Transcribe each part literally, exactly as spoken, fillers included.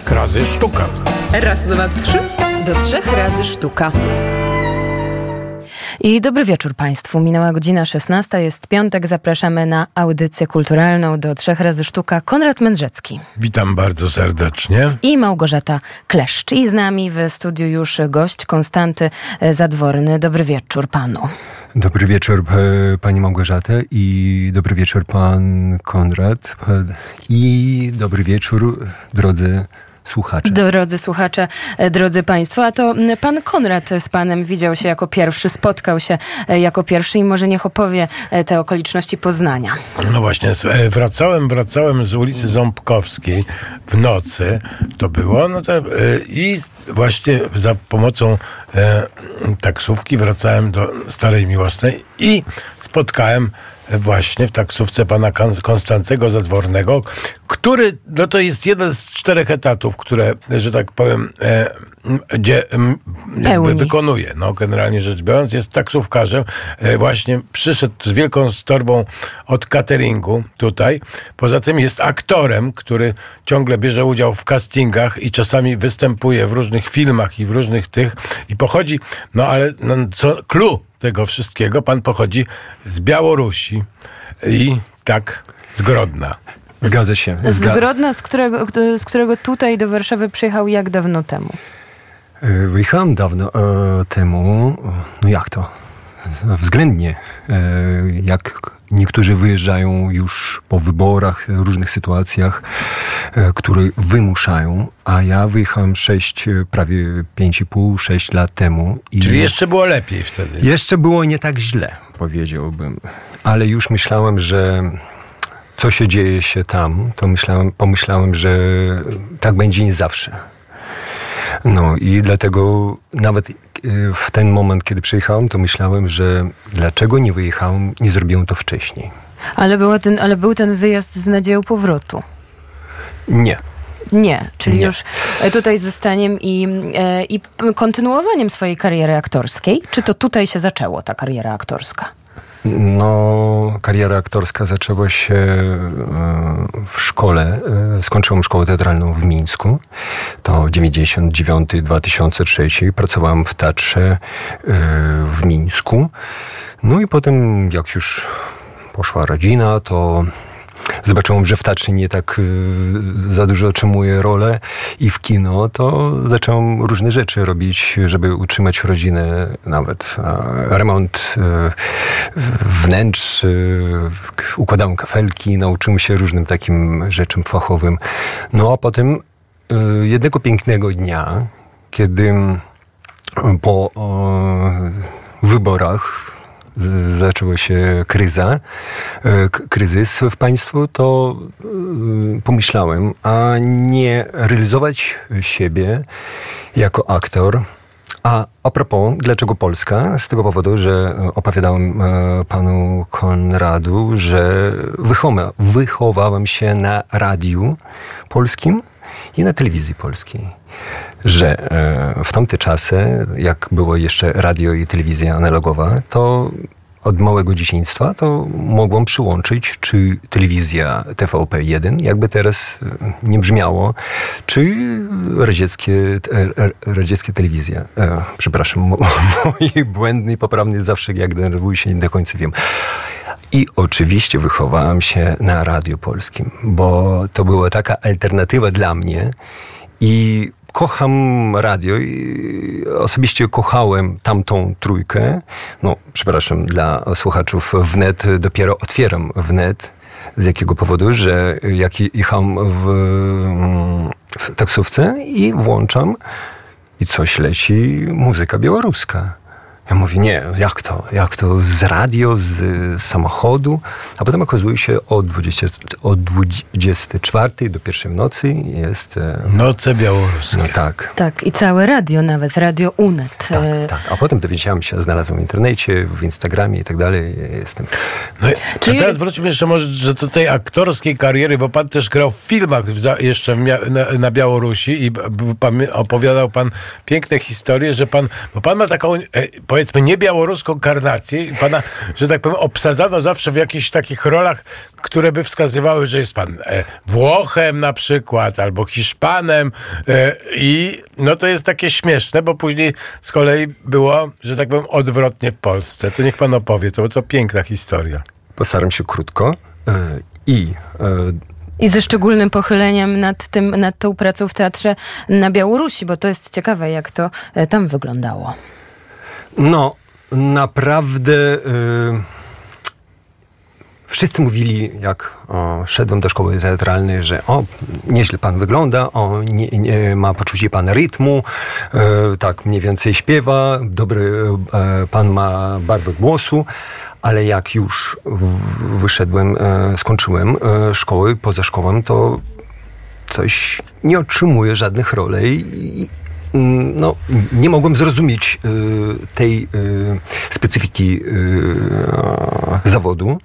trzech razy sztuka. Raz, dwa, trzy. Do trzech razy sztuka. I dobry wieczór Państwu. Minęła godzina szesnasta, jest piątek. Zapraszamy na audycję kulturalną do trzech razy sztuka. Konrad Mędrzecki. Witam bardzo serdecznie. I Małgorzata Kleszcz. I z nami w studiu już gość Konstanty Zadrożny. Dobry wieczór Panu. Dobry wieczór Pani Małgorzatę i dobry wieczór Pan Konrad i dobry wieczór drodzy słuchacze. Drodzy słuchacze, drodzy Państwo, a to Pan Konrad z Panem widział się jako pierwszy, spotkał się jako pierwszy i może niech opowie te okoliczności poznania. No właśnie, wracałem, wracałem z ulicy Ząbkowskiej w nocy, to było, no to, i właśnie za pomocą e, taksówki wracałem do Starej Miłosnej i spotkałem właśnie w taksówce pana Konstantego Zadrożnego, który, no to jest jeden z czterech etatów, które, że tak powiem, e, gdzie e, wykonuje. No, generalnie rzecz biorąc, jest taksówkarzem. E, właśnie przyszedł z wielką torbą od cateringu tutaj. Poza tym jest aktorem, który ciągle bierze udział w castingach i czasami występuje w różnych filmach i w różnych tych. I pochodzi, no ale no, co clue tego wszystkiego, pan pochodzi z Białorusi i tak z Grodna. Zgadza się. Z Grodna, z którego, z którego tutaj do Warszawy przyjechał jak dawno temu? Wyjechałem dawno e, temu, no jak to, względnie, e, jak niektórzy wyjeżdżają już po wyborach, różnych sytuacjach, e, które wymuszają, a ja wyjechałem sześć, prawie pięć i pół, sześć lat temu. I czyli jeszcze było lepiej wtedy? Jeszcze było nie tak źle, powiedziałbym, ale już myślałem, że co się dzieje się tam, to myślałem, pomyślałem, że tak będzie nie zawsze. No i dlatego nawet w ten moment, kiedy przyjechałem, to myślałem, że dlaczego nie wyjechałem, nie zrobiłem to wcześniej. Ale, było ten, ale był ten wyjazd z nadzieją powrotu? Nie. Nie, czyli nie. Już tutaj zostaniem i, i kontynuowaniem swojej kariery aktorskiej? Czy to tutaj się zaczęło, ta kariera aktorska? No, kariera aktorska zaczęła się w szkole. Skończyłem szkołę teatralną w Mińsku. To dziewięćdziesiąty dziewiąty do dwa tysiące trzeciego. Pracowałem w teatrze w Mińsku. No i potem, jak już poszła rodzina, to zobaczyłem, że w teatrze nie tak za dużo otrzymuję rolę i w kino, to zacząłem różne rzeczy robić, żeby utrzymać rodzinę, nawet remont wnętrz, układałem kafelki, nauczyłem się różnym takim rzeczom fachowym. No a potem jednego pięknego dnia, kiedy po wyborach zaczęła się kryza, kryzys w państwu, to pomyślałem, a nie realizować siebie jako aktor. A a propos, dlaczego Polska? Z tego powodu, że opowiadałem panu Konradu, że wychoma, wychowałem się na radiu polskim i na telewizji polskiej. Że w tamte czasy, jak było jeszcze radio i telewizja analogowa, to od małego dzieciństwa to mogłam przyłączyć, czy telewizja T V P jeden, jakby teraz nie brzmiało, czy radzieckie, radzieckie telewizja. E, przepraszam, mój błędny, poprawny, zawsze jak denerwuję się, nie do końca wiem. I oczywiście wychowałem się na radiu polskim, bo to była taka alternatywa dla mnie i kocham radio i osobiście kochałem tamtą trójkę. No, przepraszam, dla słuchaczów wnet, dopiero otwieram wnet. Z jakiego powodu, że jak jechałem w, w taksówce i włączam i coś leci, muzyka białoruska. Ja mówię, nie, jak to? Jak to? Z radio, z, z samochodu? A potem okazuje się, od, dwudziestej czwartej do pierwszej w nocy jest... Noce białoruskie. No tak. Tak, i całe radio nawet, radio U N E T. Tak, tak. A potem dowiedziałem się, znalazłem w internecie, w Instagramie i tak dalej. Jestem... No i, czyli... Teraz wróćmy jeszcze może że do tej aktorskiej kariery, bo pan też grał w filmach jeszcze na, na Białorusi i opowiadał pan piękne historie, że pan... Bo pan ma taką... E, powiedzmy nie białoruską karnację i pana, że tak powiem, obsadzano zawsze w jakichś takich rolach, które by wskazywały, że jest pan e, Włochem na przykład, albo Hiszpanem e, i no to jest takie śmieszne, bo później z kolei było, że tak powiem, odwrotnie w Polsce. To niech pan opowie, to, to piękna historia. Postaram się krótko e, i... E, I ze szczególnym pochyleniem nad tym, nad tą pracą w teatrze na Białorusi, bo to jest ciekawe, jak to tam wyglądało. No, naprawdę yy, wszyscy mówili, jak o, szedłem do szkoły teatralnej, że o, nieźle pan wygląda, o, nie, nie, ma poczucie pan rytmu, yy, tak mniej więcej śpiewa, dobry yy, pan ma barwę głosu. Ale jak już w- wyszedłem, e, skończyłem e, szkoły, poza szkołą, to coś nie otrzymuję żadnych roli. I, no, nie mogłem zrozumieć e, tej e, specyfiki e, zawodu.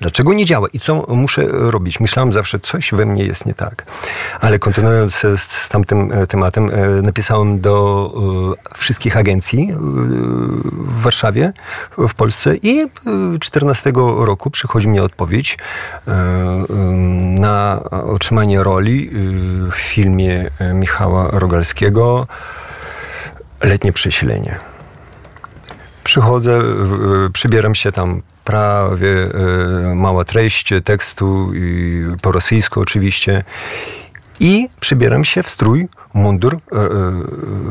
Dlaczego nie działa i co muszę robić? Myślałem zawsze, coś we mnie jest nie tak. Ale kontynuując z, z tamtym tematem, e, napisałem do e, wszystkich agencji e, w Warszawie, w Polsce i czternastego roku przychodzi mi odpowiedź e, na otrzymanie roli w filmie Michała Rogalskiego Letnie przesilenie. Przychodzę, e, przybieram się tam prawie e, mała treść tekstu, i po rosyjsku oczywiście. I przybieram się w strój, mundur e,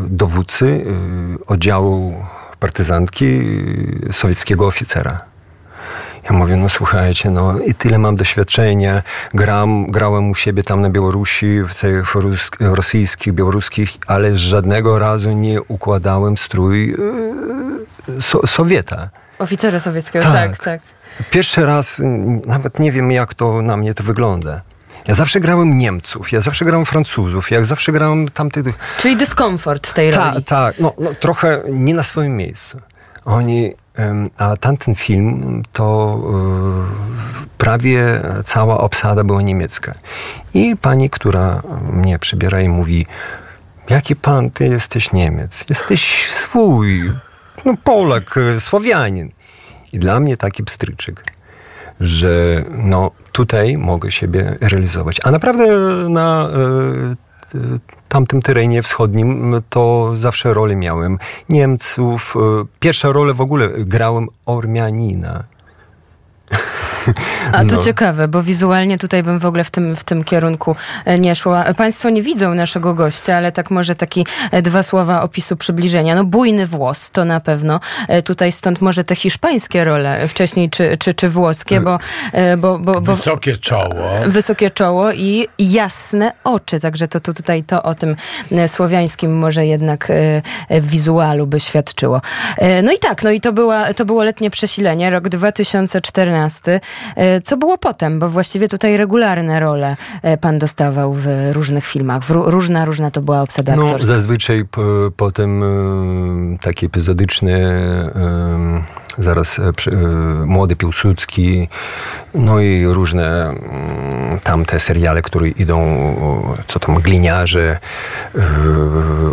dowódcy e, oddziału partyzantki e, sowieckiego oficera. Ja mówię, no słuchajcie, no i tyle mam doświadczenia, gram, grałem u siebie tam na Białorusi, w tych rosyjskich, białoruskich, ale żadnego razu nie układałem strój e, so, Sowieta. Oficera sowieckiego, tak, tak, tak. Pierwszy raz, nawet nie wiem, jak to na mnie to wygląda. Ja zawsze grałem Niemców, ja zawsze grałem Francuzów, ja zawsze grałem tamtych... Czyli dyskomfort w tej ta, roli. Tak, no, no trochę nie na swoim miejscu. Oni, a tamten film to prawie cała obsada była niemiecka. I pani, która mnie przybiera i mówi, jaki pan, ty jesteś Niemiec, jesteś swój... No, Polak, Słowianin. I dla mnie taki pstryczek, że no tutaj mogę siebie realizować. A naprawdę na y, y, tamtym terenie wschodnim to zawsze rolę miałem. Niemców, y, pierwsza rolę w ogóle grałem Ormianina. A to no. Ciekawe, bo wizualnie tutaj bym w ogóle w tym, w tym kierunku nie szła. Państwo nie widzą naszego gościa, ale tak może taki dwa słowa opisu przybliżenia. No bujny włos to na pewno tutaj, stąd może te hiszpańskie role wcześniej czy, czy, czy włoskie, bo, bo, bo, bo... Wysokie czoło. Wysokie czoło i jasne oczy, także to, to tutaj to o tym słowiańskim może jednak wizualu by świadczyło. No i tak, no i to, była, to było Letnie przesilenie, rok dwa tysiące czternasty. Co było potem? Bo właściwie tutaj regularne role pan dostawał w różnych filmach. W różna, różna to była obsada aktorska. No, zazwyczaj po, potem takie epizodyczne, zaraz Młody Piłsudski, no i różne tamte seriale, które idą, co tam, Gliniarze,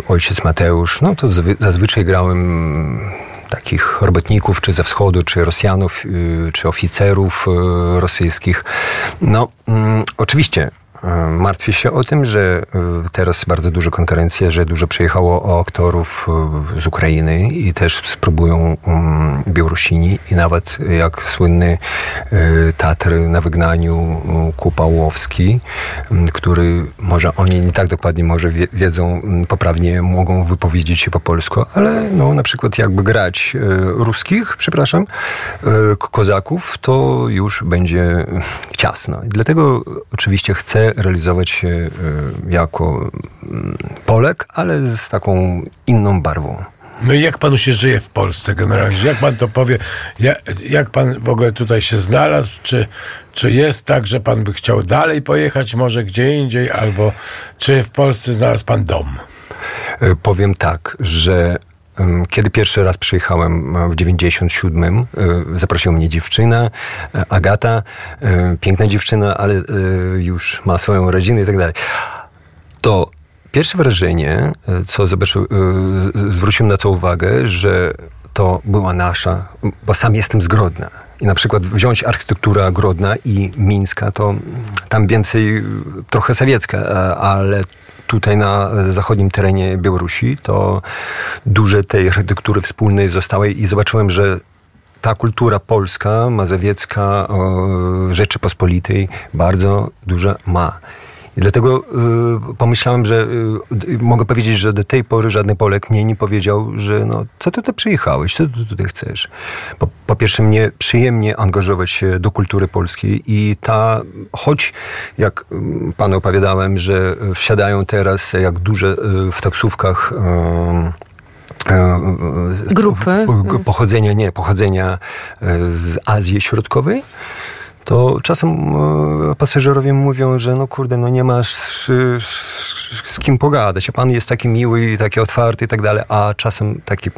Ojciec Mateusz. No to zazwyczaj grałem... takich robotników, czy ze wschodu, czy Rosjanów, czy oficerów rosyjskich. No, oczywiście martwię się o tym, że teraz bardzo duża konkurencja, że dużo przyjechało aktorów z Ukrainy i też spróbują Białorusini i nawet jak słynny teatr na wygnaniu Kupa-Łowski, który może oni nie tak dokładnie może wiedzą, poprawnie mogą wypowiedzieć się po polsku, ale no na przykład jakby grać ruskich, przepraszam, kozaków, to już będzie ciasno. I dlatego oczywiście chcę realizować się jako Polek, ale z taką inną barwą. No i jak panu się żyje w Polsce generalnie? Jak pan to powie? Jak, jak pan w ogóle tutaj się znalazł? Czy, czy jest tak, że pan by chciał dalej pojechać, może gdzie indziej? Albo czy w Polsce znalazł pan dom? Powiem tak, że kiedy pierwszy raz przyjechałem w dziewięćdziesiątym siódmym, zaprosiła mnie dziewczyna, Agata, piękna dziewczyna, ale już ma swoją rodzinę i tak dalej. To pierwsze wrażenie, co zobaczyłem, zwróciłem na to uwagę, że to była nasza, bo sam jestem z Grodna. I na przykład wziąć architekturę Grodna i Mińska, to tam więcej, trochę sowiecka, ale tutaj na zachodnim terenie Białorusi to dużo tej architektury wspólnej zostałej i zobaczyłem, że ta kultura polska, mazowiecka, Rzeczypospolitej bardzo dużo ma. I dlatego y, pomyślałem, że y, mogę powiedzieć, że do tej pory żadny Polek nie, nie powiedział, że no, co ty tutaj przyjechałeś, co ty tutaj chcesz. Po, po pierwsze, mnie przyjemnie angażować się do kultury polskiej i ta, choć jak panu opowiadałem, że wsiadają teraz jak duże y, w taksówkach y, grupy pochodzenia, nie, pochodzenia z Azji Środkowej, to czasem pasażerowie mówią, że no kurde, no nie masz z, z, z kim pogadać, a pan jest taki miły i taki otwarty i tak dalej, a czasem taki,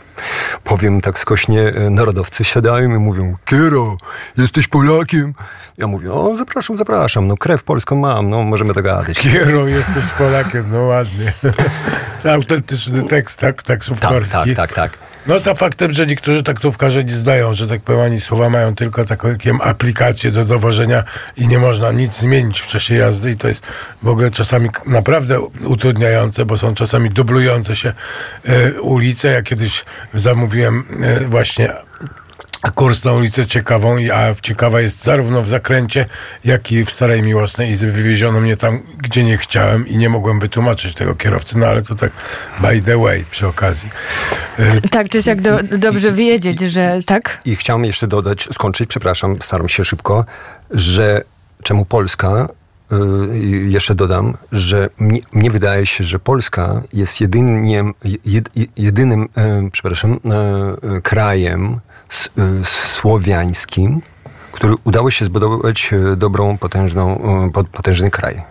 powiem tak skośnie, narodowcy siadają i mówią: Kiero, jesteś Polakiem? Ja mówię: o, zapraszam, zapraszam, no krew polską mam, no możemy to gadać. Kiero, jesteś Polakiem, no ładnie. Autentyczny tekst, tak? Taksówkarski. Tak, tak, tak, tak. No to faktem, że niektórzy taktówkarze nie znają, że tak powiem, ani słowa, mają tylko taką aplikację do dowożenia i nie można nic zmienić w czasie jazdy i to jest w ogóle czasami naprawdę utrudniające, bo są czasami dublujące się y, ulice. Ja kiedyś zamówiłem y, właśnie kurs na ulicę Ciekawą, a ciekawa jest zarówno w Zakręcie, jak i w Starej Miłosnej i wywieziono mnie tam, gdzie nie chciałem i nie mogłem wytłumaczyć tego kierowcy, no ale to tak by the way przy okazji. Tak czy siak do, dobrze wiedzieć, że tak? I chciałem jeszcze dodać, skończyć, przepraszam, staram się szybko, że czemu Polska, y, jeszcze dodam, że mnie, mnie wydaje się, że Polska jest jedynym, jed, jedynym y, przepraszam, y, krajem słowiańskim, który udało się zbudować dobrą, potężną, potężny kraj.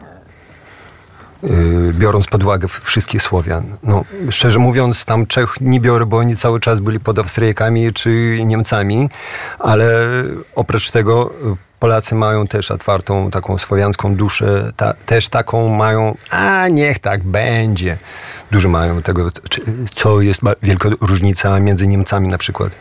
Biorąc pod uwagę wszystkich Słowian. No, szczerze mówiąc, tam Czech nie biorę, bo oni cały czas byli pod Austriakami czy Niemcami, ale oprócz tego Polacy mają też otwartą taką słowiańską duszę, ta, też taką mają, a niech tak będzie. Dużo mają tego, co jest wielka różnica między Niemcami na przykład.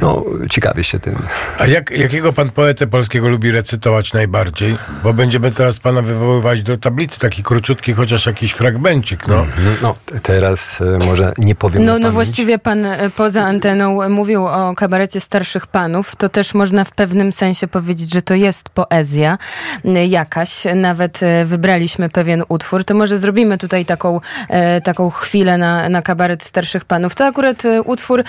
No, ciekawię się tym. A jak, jakiego pan poetę polskiego lubi recytować najbardziej? Bo będziemy teraz pana wywoływać do tablicy, taki króciutki, chociaż jakiś fragmencik, no. No, teraz może nie powiem. No, no właściwie pan poza anteną mówił o kabarecie starszych panów. To też można w pewnym sensie powiedzieć, że to jest poezja jakaś. Nawet wybraliśmy pewien utwór. To może zrobimy tutaj taką, taką chwilę na, na kabaret starszych panów. To akurat utwór,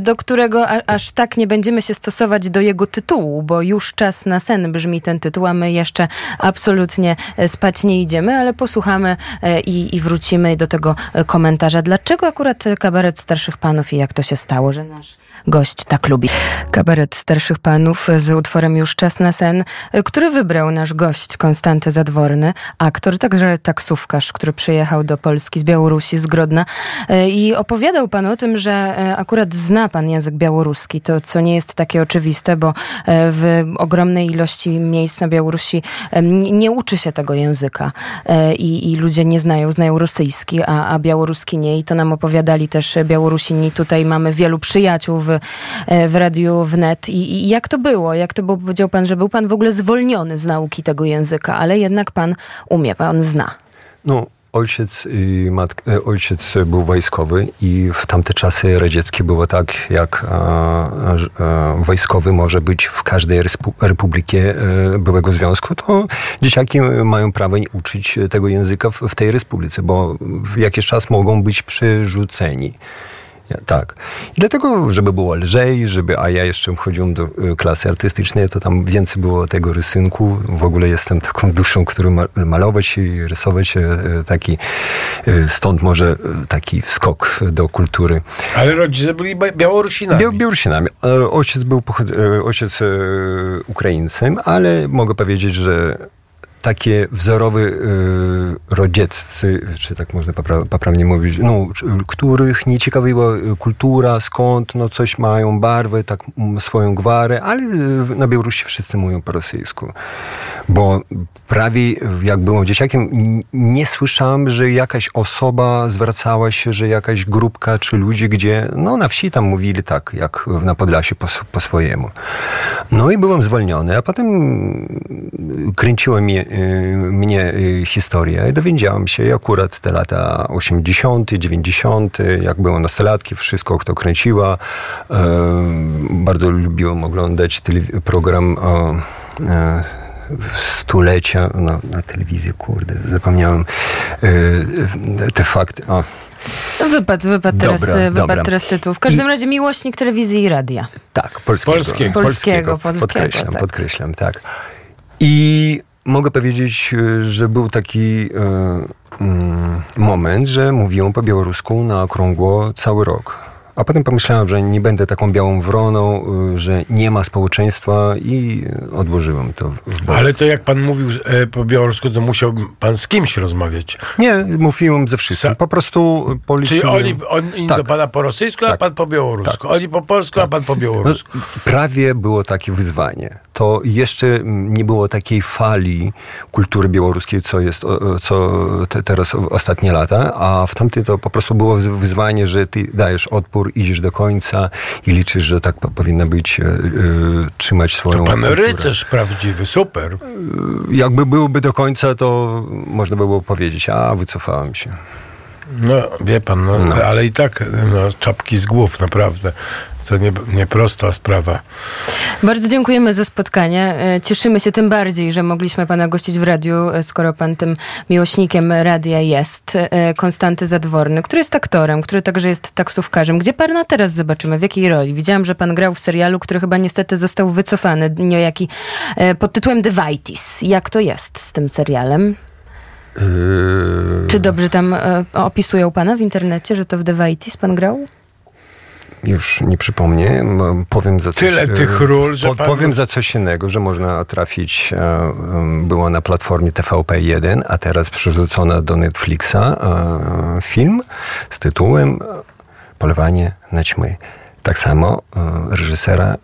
do którego a, aż tak nie będziemy się stosować do jego tytułu, bo już czas na sen brzmi ten tytuł, a my jeszcze absolutnie spać nie idziemy, ale posłuchamy i, i wrócimy do tego komentarza. Dlaczego akurat kabaret starszych panów i jak to się stało, że nasz gość tak lubi? Kabaret starszych panów z utworem Już czas na sen, który wybrał nasz gość Konstanty Zadrożny, aktor, także taksówkarz, który przyjechał do Polski z Białorusi, z Grodna. I opowiadał pan o tym, że akurat zna pan język białoruski, to co nie jest takie oczywiste, bo w ogromnej ilości miejsc na Białorusi nie uczy się tego języka i, i ludzie nie znają, znają rosyjski, a, a białoruski nie i to nam opowiadali też Białorusini. Tutaj mamy wielu przyjaciół w, w Radiu Wnet. I, i jak to było? Jak to było? Powiedział pan, że był pan w ogóle zwolniony z nauki tego języka, ale jednak pan umie, pan zna. No, Ojciec, i matka, ojciec był wojskowy i w tamte czasy radzieckie było tak, jak a, a, wojskowy może być w każdej republice byłego związku, to dzieciaki mają prawo uczyć tego języka w, w tej republice, bo w jakiś czas mogą być przerzuceni. Ja, tak. I dlatego, żeby było lżej, żeby, a ja jeszcze wchodziłem do y, klasy artystycznej, to tam więcej było tego rysunku. W ogóle jestem taką duszą, którą ma, malować i rysować. Y, taki, y, stąd może y, taki skok do kultury. Ale rodzice byli Białorusinami. Bia- Białorusinami. Ojciec był pochod- ojciec y, Ukraińcem, ale mogę powiedzieć, że takie wzorowe yy, rodzieccy, czy tak można popra- poprawnie mówić, no, których nie ciekawiła kultura, skąd, no coś mają, barwę, tak swoją gwarę, ale na Białorusi wszyscy mówią po rosyjsku. Bo prawie jak byłem dzieciakiem, nie słyszałem, że jakaś osoba zwracała się, że jakaś grupka czy ludzie, gdzie, no na wsi tam mówili tak, jak na Podlasiu po, po swojemu. No i byłem zwolniony, a potem kręciła mnie, mnie historia i dowiedziałem się, i akurat te lata osiemdziesiąte, dziewięćdziesiąte, jak byłem nastolatkiem, wszystko kto kręciła, bardzo lubiłem oglądać program o stulecia no, na telewizji, kurde, zapomniałem yy, te fakty. O. Wypadł, wypadł, dobra, teraz, dobra. wypadł teraz tytuł. W każdym I... razie miłośnik telewizji i radia. Tak, polskiego. Polskiego, polskiego, polskiego, polskiego podkreślam, tak. podkreślam, tak. I mogę powiedzieć, że był taki yy, yy, moment, że mówiłem po białorusku na okrągło cały rok. A potem pomyślałem, że nie będę taką białą wroną, że nie ma społeczeństwa i odłożyłem to. Ale to jak pan mówił po białorusku, to musiał pan z kimś rozmawiać? Nie, mówiłem ze wszystkim. Po prostu po liczbie. Czyli oni, oni tak. do pana po rosyjsku, tak. a pan po białorusku. Tak. Oni po polsku, tak. a pan po białorusku. No, prawie było takie wyzwanie. To jeszcze nie było takiej fali kultury białoruskiej, co jest co te, teraz ostatnie lata, a w tamtym to po prostu było wyzwanie, że ty dajesz odpór, idziesz do końca i liczysz, że tak powinna być, yy, trzymać swoją... To pan kulturę. Rycerz prawdziwy, super. Yy, jakby byłby do końca, to można by było powiedzieć, a wycofałem się. No, wie pan, no, no. ale i tak no, czapki z głów, naprawdę. To nie, nie prosta sprawa. Bardzo dziękujemy za spotkanie. Cieszymy się tym bardziej, że mogliśmy pana gościć w radiu, skoro pan tym miłośnikiem radia jest. Konstanty Zadrożny, który jest aktorem, który także jest taksówkarzem. Gdzie pana teraz zobaczymy? W jakiej roli? Widziałam, że pan grał w serialu, który chyba niestety został wycofany, niejaki pod tytułem The Vitis. Jak to jest z tym serialem? Yy... Czy dobrze tam opisują pana w internecie, że to w The Vitis pan grał? Już nie przypomnę, powiem za coś... Tyle tych ról, że pan... Powiem za coś innego, że można trafić, była na platformie T V P jeden, a teraz przerzucona do Netflixa film z tytułem Polowanie na ćmy. Tak samo reżysera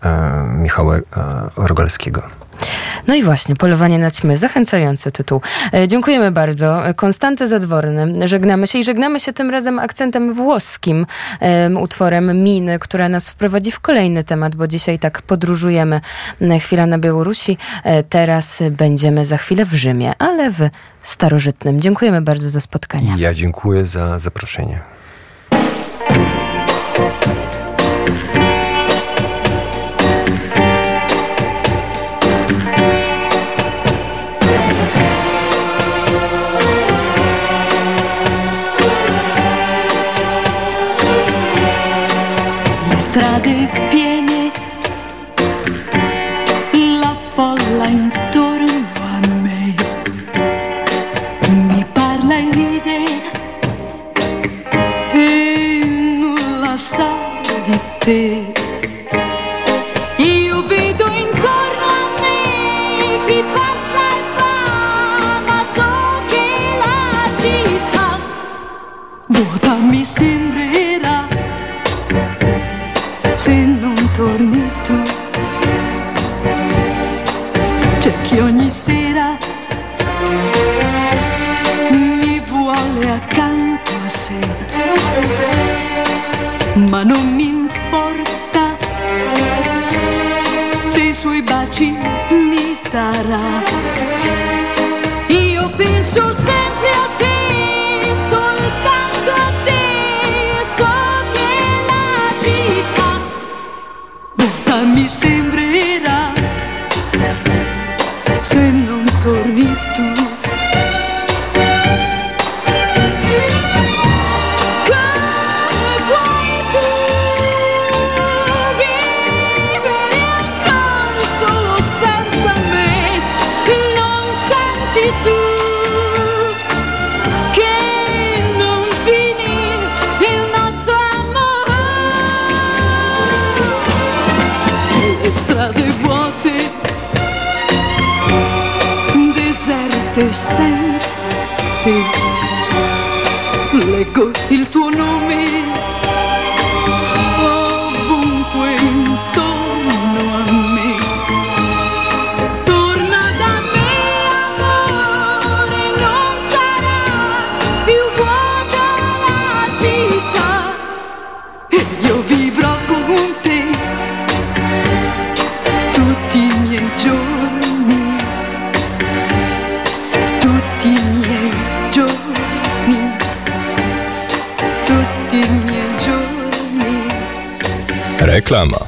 Michała Orgalskiego. No i właśnie, Polowanie na ćmy, zachęcający tytuł. Dziękujemy bardzo. Konstanty Zadrożny, żegnamy się i żegnamy się tym razem akcentem włoskim, um, utworem Miny, która nas wprowadzi w kolejny temat, bo dzisiaj tak podróżujemy chwila na Białorusi. Teraz będziemy za chwilę w Rzymie, ale w starożytnym. Dziękujemy bardzo za spotkanie. Ja dziękuję za zaproszenie. Strade piene, la folla intorno a me, mi parla e ride, e nulla sa di te. Io vedo intorno a me chi passa e va, ma so che la città vuota mi sembrerà se non torni tu. C'è chi ogni sera mi vuole accanto a sé, ma non mi importa se i suoi baci mi darà. Io penso sempre a te, soltanto a te, Sì, leggo il tuo nome ovunque intorno a me. Torna da me, amore, non sarà più vuota la città. E io vivrò con te tutti i miei giorni. Reklama.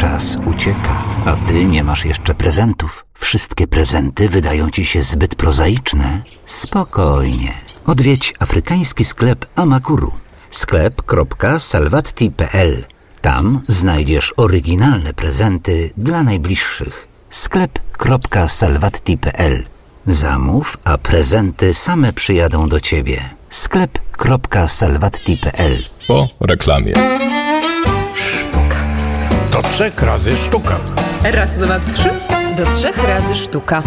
Czas ucieka, a ty nie masz jeszcze prezentów. Wszystkie prezenty wydają ci się zbyt prozaiczne. Spokojnie. Odwiedź afrykański sklep Amakuru. sklep kropka salvatti kropka pl. Tam znajdziesz oryginalne prezenty dla najbliższych. sklep kropka salvatti kropka pl. Zamów, a prezenty same przyjadą do ciebie. sklep kropka salvatti kropka pl. Po reklamie. Sztuka. Do trzech razy sztuka. Raz, dwa, trzy. Do trzech razy sztuka.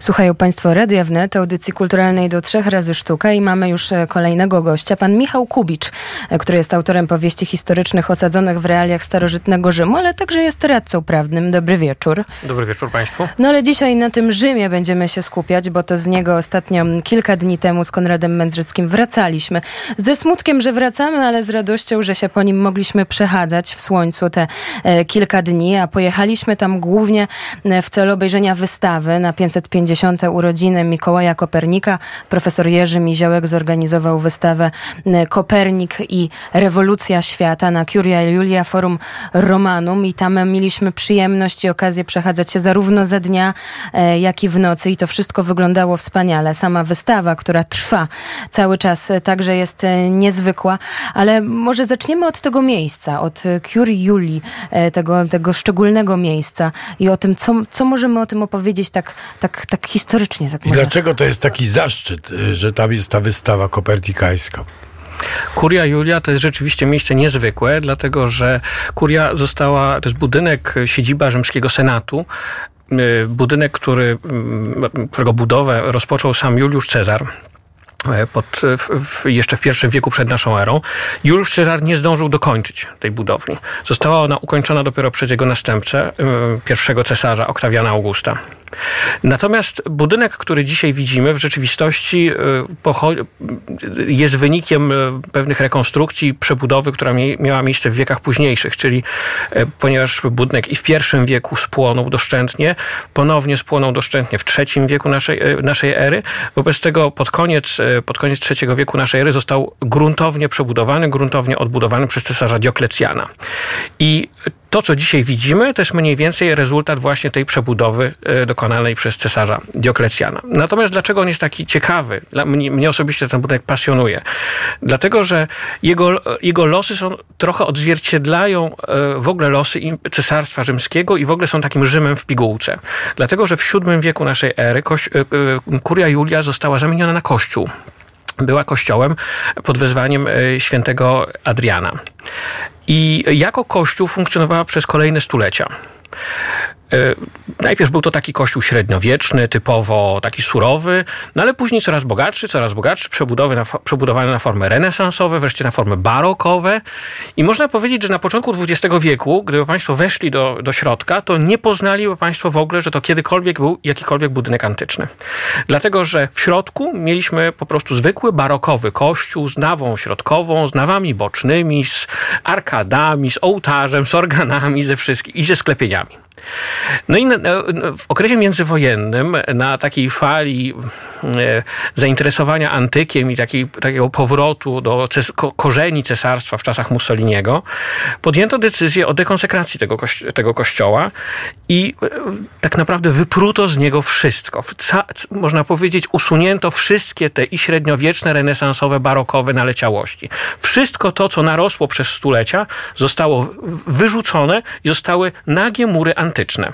Słuchają Państwo Radia Wnet, audycji kulturalnej Do trzech razy sztuka, i mamy już kolejnego gościa, pan Michał Kubicz, który jest autorem powieści historycznych osadzonych w realiach starożytnego Rzymu, ale także jest radcą prawnym. Dobry wieczór. Dobry wieczór Państwu. No ale dzisiaj na tym Rzymie będziemy się skupiać, bo to z niego ostatnio kilka dni temu z Konradem Mędrzyckim wracaliśmy. Ze smutkiem, że wracamy, ale z radością, że się po nim mogliśmy przechadzać w słońcu te e, kilka dni, a pojechaliśmy tam głównie w celu obejrzenia wystawy na pięćset pięćdziesiąt urodziny Mikołaja Kopernika. Profesor Jerzy Miziołek zorganizował wystawę Kopernik i rewolucja świata na Curia Julia Forum Romanum i tam mieliśmy przyjemność i okazję przechadzać się zarówno za dnia, jak i w nocy, i to wszystko wyglądało wspaniale. Sama wystawa, która trwa cały czas, także jest niezwykła, ale może zaczniemy od tego miejsca, od Curii Julii, tego, tego szczególnego miejsca i o tym, co, co możemy o tym opowiedzieć tak, tak, tak historycznie. Tak. I może, dlaczego to jest taki zaszczyt, że tam jest ta wystawa kopernikańska? Curia Julia to jest rzeczywiście miejsce niezwykłe, dlatego że Curia została, to jest budynek, siedziba rzymskiego senatu, budynek, który, którego budowę rozpoczął sam Juliusz Cezar. Pod, w, jeszcze w pierwszym wieku przed naszą erą. Juliusz Cezar nie zdążył dokończyć tej budowli. Została ona ukończona dopiero przez jego następcę, pierwszego cesarza, Oktawiana Augusta. Natomiast budynek, który dzisiaj widzimy, w rzeczywistości jest wynikiem pewnych rekonstrukcji, przebudowy, która miała miejsce w wiekach późniejszych, czyli ponieważ budynek i w pierwszym wieku spłonął doszczętnie, ponownie spłonął doszczętnie w trzecim wieku naszej, naszej ery. Wobec tego pod koniec, pod koniec trzeciego wieku naszej ery został gruntownie przebudowany, gruntownie odbudowany przez cesarza Dioklecjana. I to, co dzisiaj widzimy, to jest mniej więcej rezultat właśnie tej przebudowy dokonanej przez cesarza Dioklecjana. Natomiast dlaczego on jest taki ciekawy? Dla mnie, mnie osobiście ten budynek pasjonuje. Dlatego, że jego, jego losy są trochę odzwierciedlają w ogóle losy Cesarstwa Rzymskiego i w ogóle są takim Rzymem w pigułce. Dlatego, że w siódmym wieku naszej ery Curia Julia została zamieniona na kościół. Była kościołem pod wezwaniem świętego Adriana. I jako kościół funkcjonowała przez kolejne stulecia. Najpierw był to taki kościół średniowieczny, typowo taki surowy, no ale później coraz bogatszy, coraz bogatszy, przebudowy na, przebudowane na formy renesansowe, wreszcie na formy barokowe. I można powiedzieć, że na początku dwudziestego wieku, gdyby Państwo weszli do, do środka, to nie poznaliby Państwo w ogóle, że to kiedykolwiek był jakikolwiek budynek antyczny. Dlatego, że w środku mieliśmy po prostu zwykły barokowy kościół z nawą środkową, z nawami bocznymi, z arkadami, z ołtarzem, z organami, ze wszystkim i ze sklepieniami. No i w okresie międzywojennym na takiej fali zainteresowania antykiem i takiej, takiego powrotu do ces- korzeni cesarstwa w czasach Mussoliniego podjęto decyzję o dekonsekracji tego, kości- tego kościoła i tak naprawdę wypruto z niego wszystko. Ca- można powiedzieć, usunięto wszystkie te i średniowieczne, renesansowe, barokowe naleciałości. Wszystko to, co narosło przez stulecia, zostało wyrzucone i zostały nagie mury antyczne. Antyczne.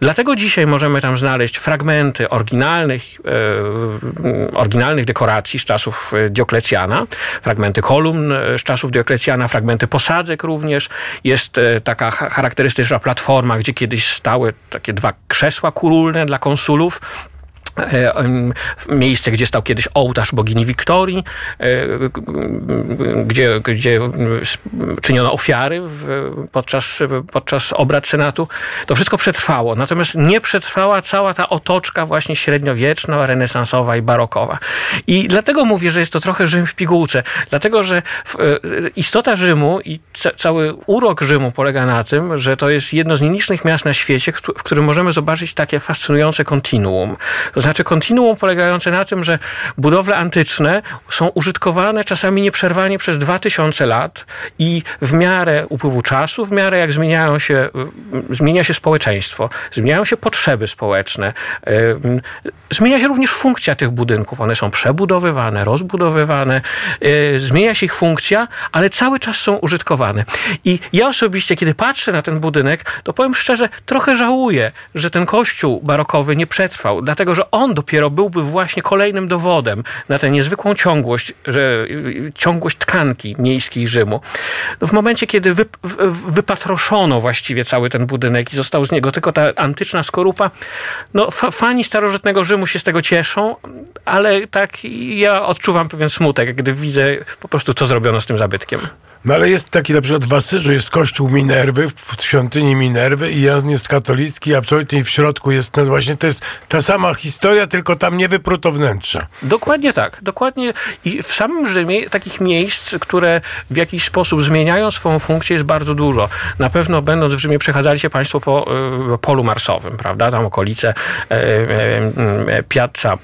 Dlatego dzisiaj możemy tam znaleźć fragmenty oryginalnych, yy, oryginalnych dekoracji z czasów Dioklecjana, fragmenty kolumn z czasów Dioklecjana, fragmenty posadzek również. Jest yy, taka charakterystyczna platforma, gdzie kiedyś stały takie dwa krzesła kurulne dla konsulów. miejsce, gdzie stał kiedyś ołtarz bogini Wiktorii, gdzie, gdzie czyniono ofiary podczas, podczas obrad Senatu. To wszystko przetrwało. Natomiast nie przetrwała cała ta otoczka właśnie średniowieczna, renesansowa i barokowa. I dlatego mówię, że jest to trochę Rzym w pigułce. Dlatego, że istota Rzymu i ca- cały urok Rzymu polega na tym, że to jest jedno z nielicznych miast na świecie, w którym możemy zobaczyć takie fascynujące kontinuum. To znaczy kontinuum polegające na tym, że budowle antyczne są użytkowane czasami nieprzerwanie przez dwa tysiące lat i w miarę upływu czasu, w miarę jak zmieniają się, zmienia się społeczeństwo, zmieniają się potrzeby społeczne, zmienia się również funkcja tych budynków. One są przebudowywane, rozbudowywane, zmienia się ich funkcja, ale cały czas są użytkowane. I ja osobiście, kiedy patrzę na ten budynek, to powiem szczerze, trochę żałuję, że ten kościół barokowy nie przetrwał, dlatego, że on dopiero byłby właśnie kolejnym dowodem na tę niezwykłą ciągłość, że, ciągłość tkanki miejskiej Rzymu. No w momencie, kiedy wy, wypatroszono właściwie cały ten budynek i został z niego tylko ta antyczna skorupa, no fani starożytnego Rzymu się z tego cieszą, ale tak ja odczuwam pewien smutek, gdy widzę po prostu, co zrobiono z tym zabytkiem. No ale jest taki na przykład w Asyżu, jest kościół Minerwy, w świątyni Minerwy i on jest katolicki, absolutnie w środku jest, no właśnie to jest ta sama historia, tylko tam nie wypruto wnętrza. Dokładnie tak, dokładnie. I w samym Rzymie takich miejsc, które w jakiś sposób zmieniają swoją funkcję, jest bardzo dużo. Na pewno będąc w Rzymie przechadzali się państwo po y, polu marsowym, prawda, tam okolice y, y, y, Piazza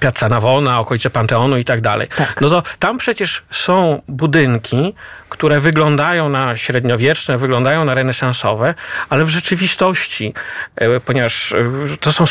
Piazza Navona, okolice Panteonu i tak dalej. Tak. No to tam przecież są budynki, które wyglądają na średniowieczne, wyglądają na renesansowe, ale w rzeczywistości, ponieważ to są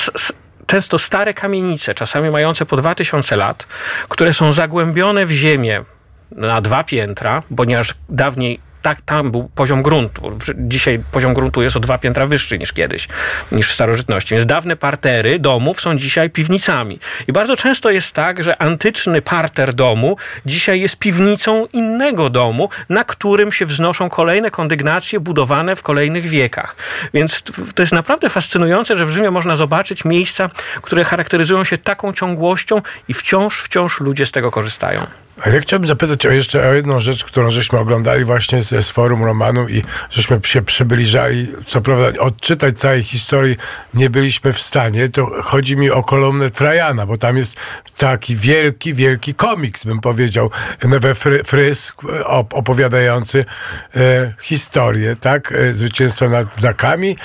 często stare kamienice, czasami mające po dwa tysiące lat, które są zagłębione w ziemię na dwa piętra, ponieważ dawniej tak, tam był poziom gruntu. Dzisiaj poziom gruntu jest o dwa piętra wyższy niż kiedyś, niż w starożytności. Więc dawne partery domów są dzisiaj piwnicami. I bardzo często jest tak, że antyczny parter domu dzisiaj jest piwnicą innego domu, na którym się wznoszą kolejne kondygnacje budowane w kolejnych wiekach. Więc to jest naprawdę fascynujące, że w Rzymie można zobaczyć miejsca, które charakteryzują się taką ciągłością i wciąż, wciąż ludzie z tego korzystają. A ja chciałbym zapytać o jeszcze o jedną rzecz, którą żeśmy oglądali właśnie z, z Forum Romanum i żeśmy się przybliżali, co prawda odczytać całej historii nie byliśmy w stanie, to chodzi mi o kolumnę Trajana, bo tam jest taki wielki, wielki komiks, bym powiedział, we fryz opowiadający e, historię, tak, zwycięstwa nad Znakami,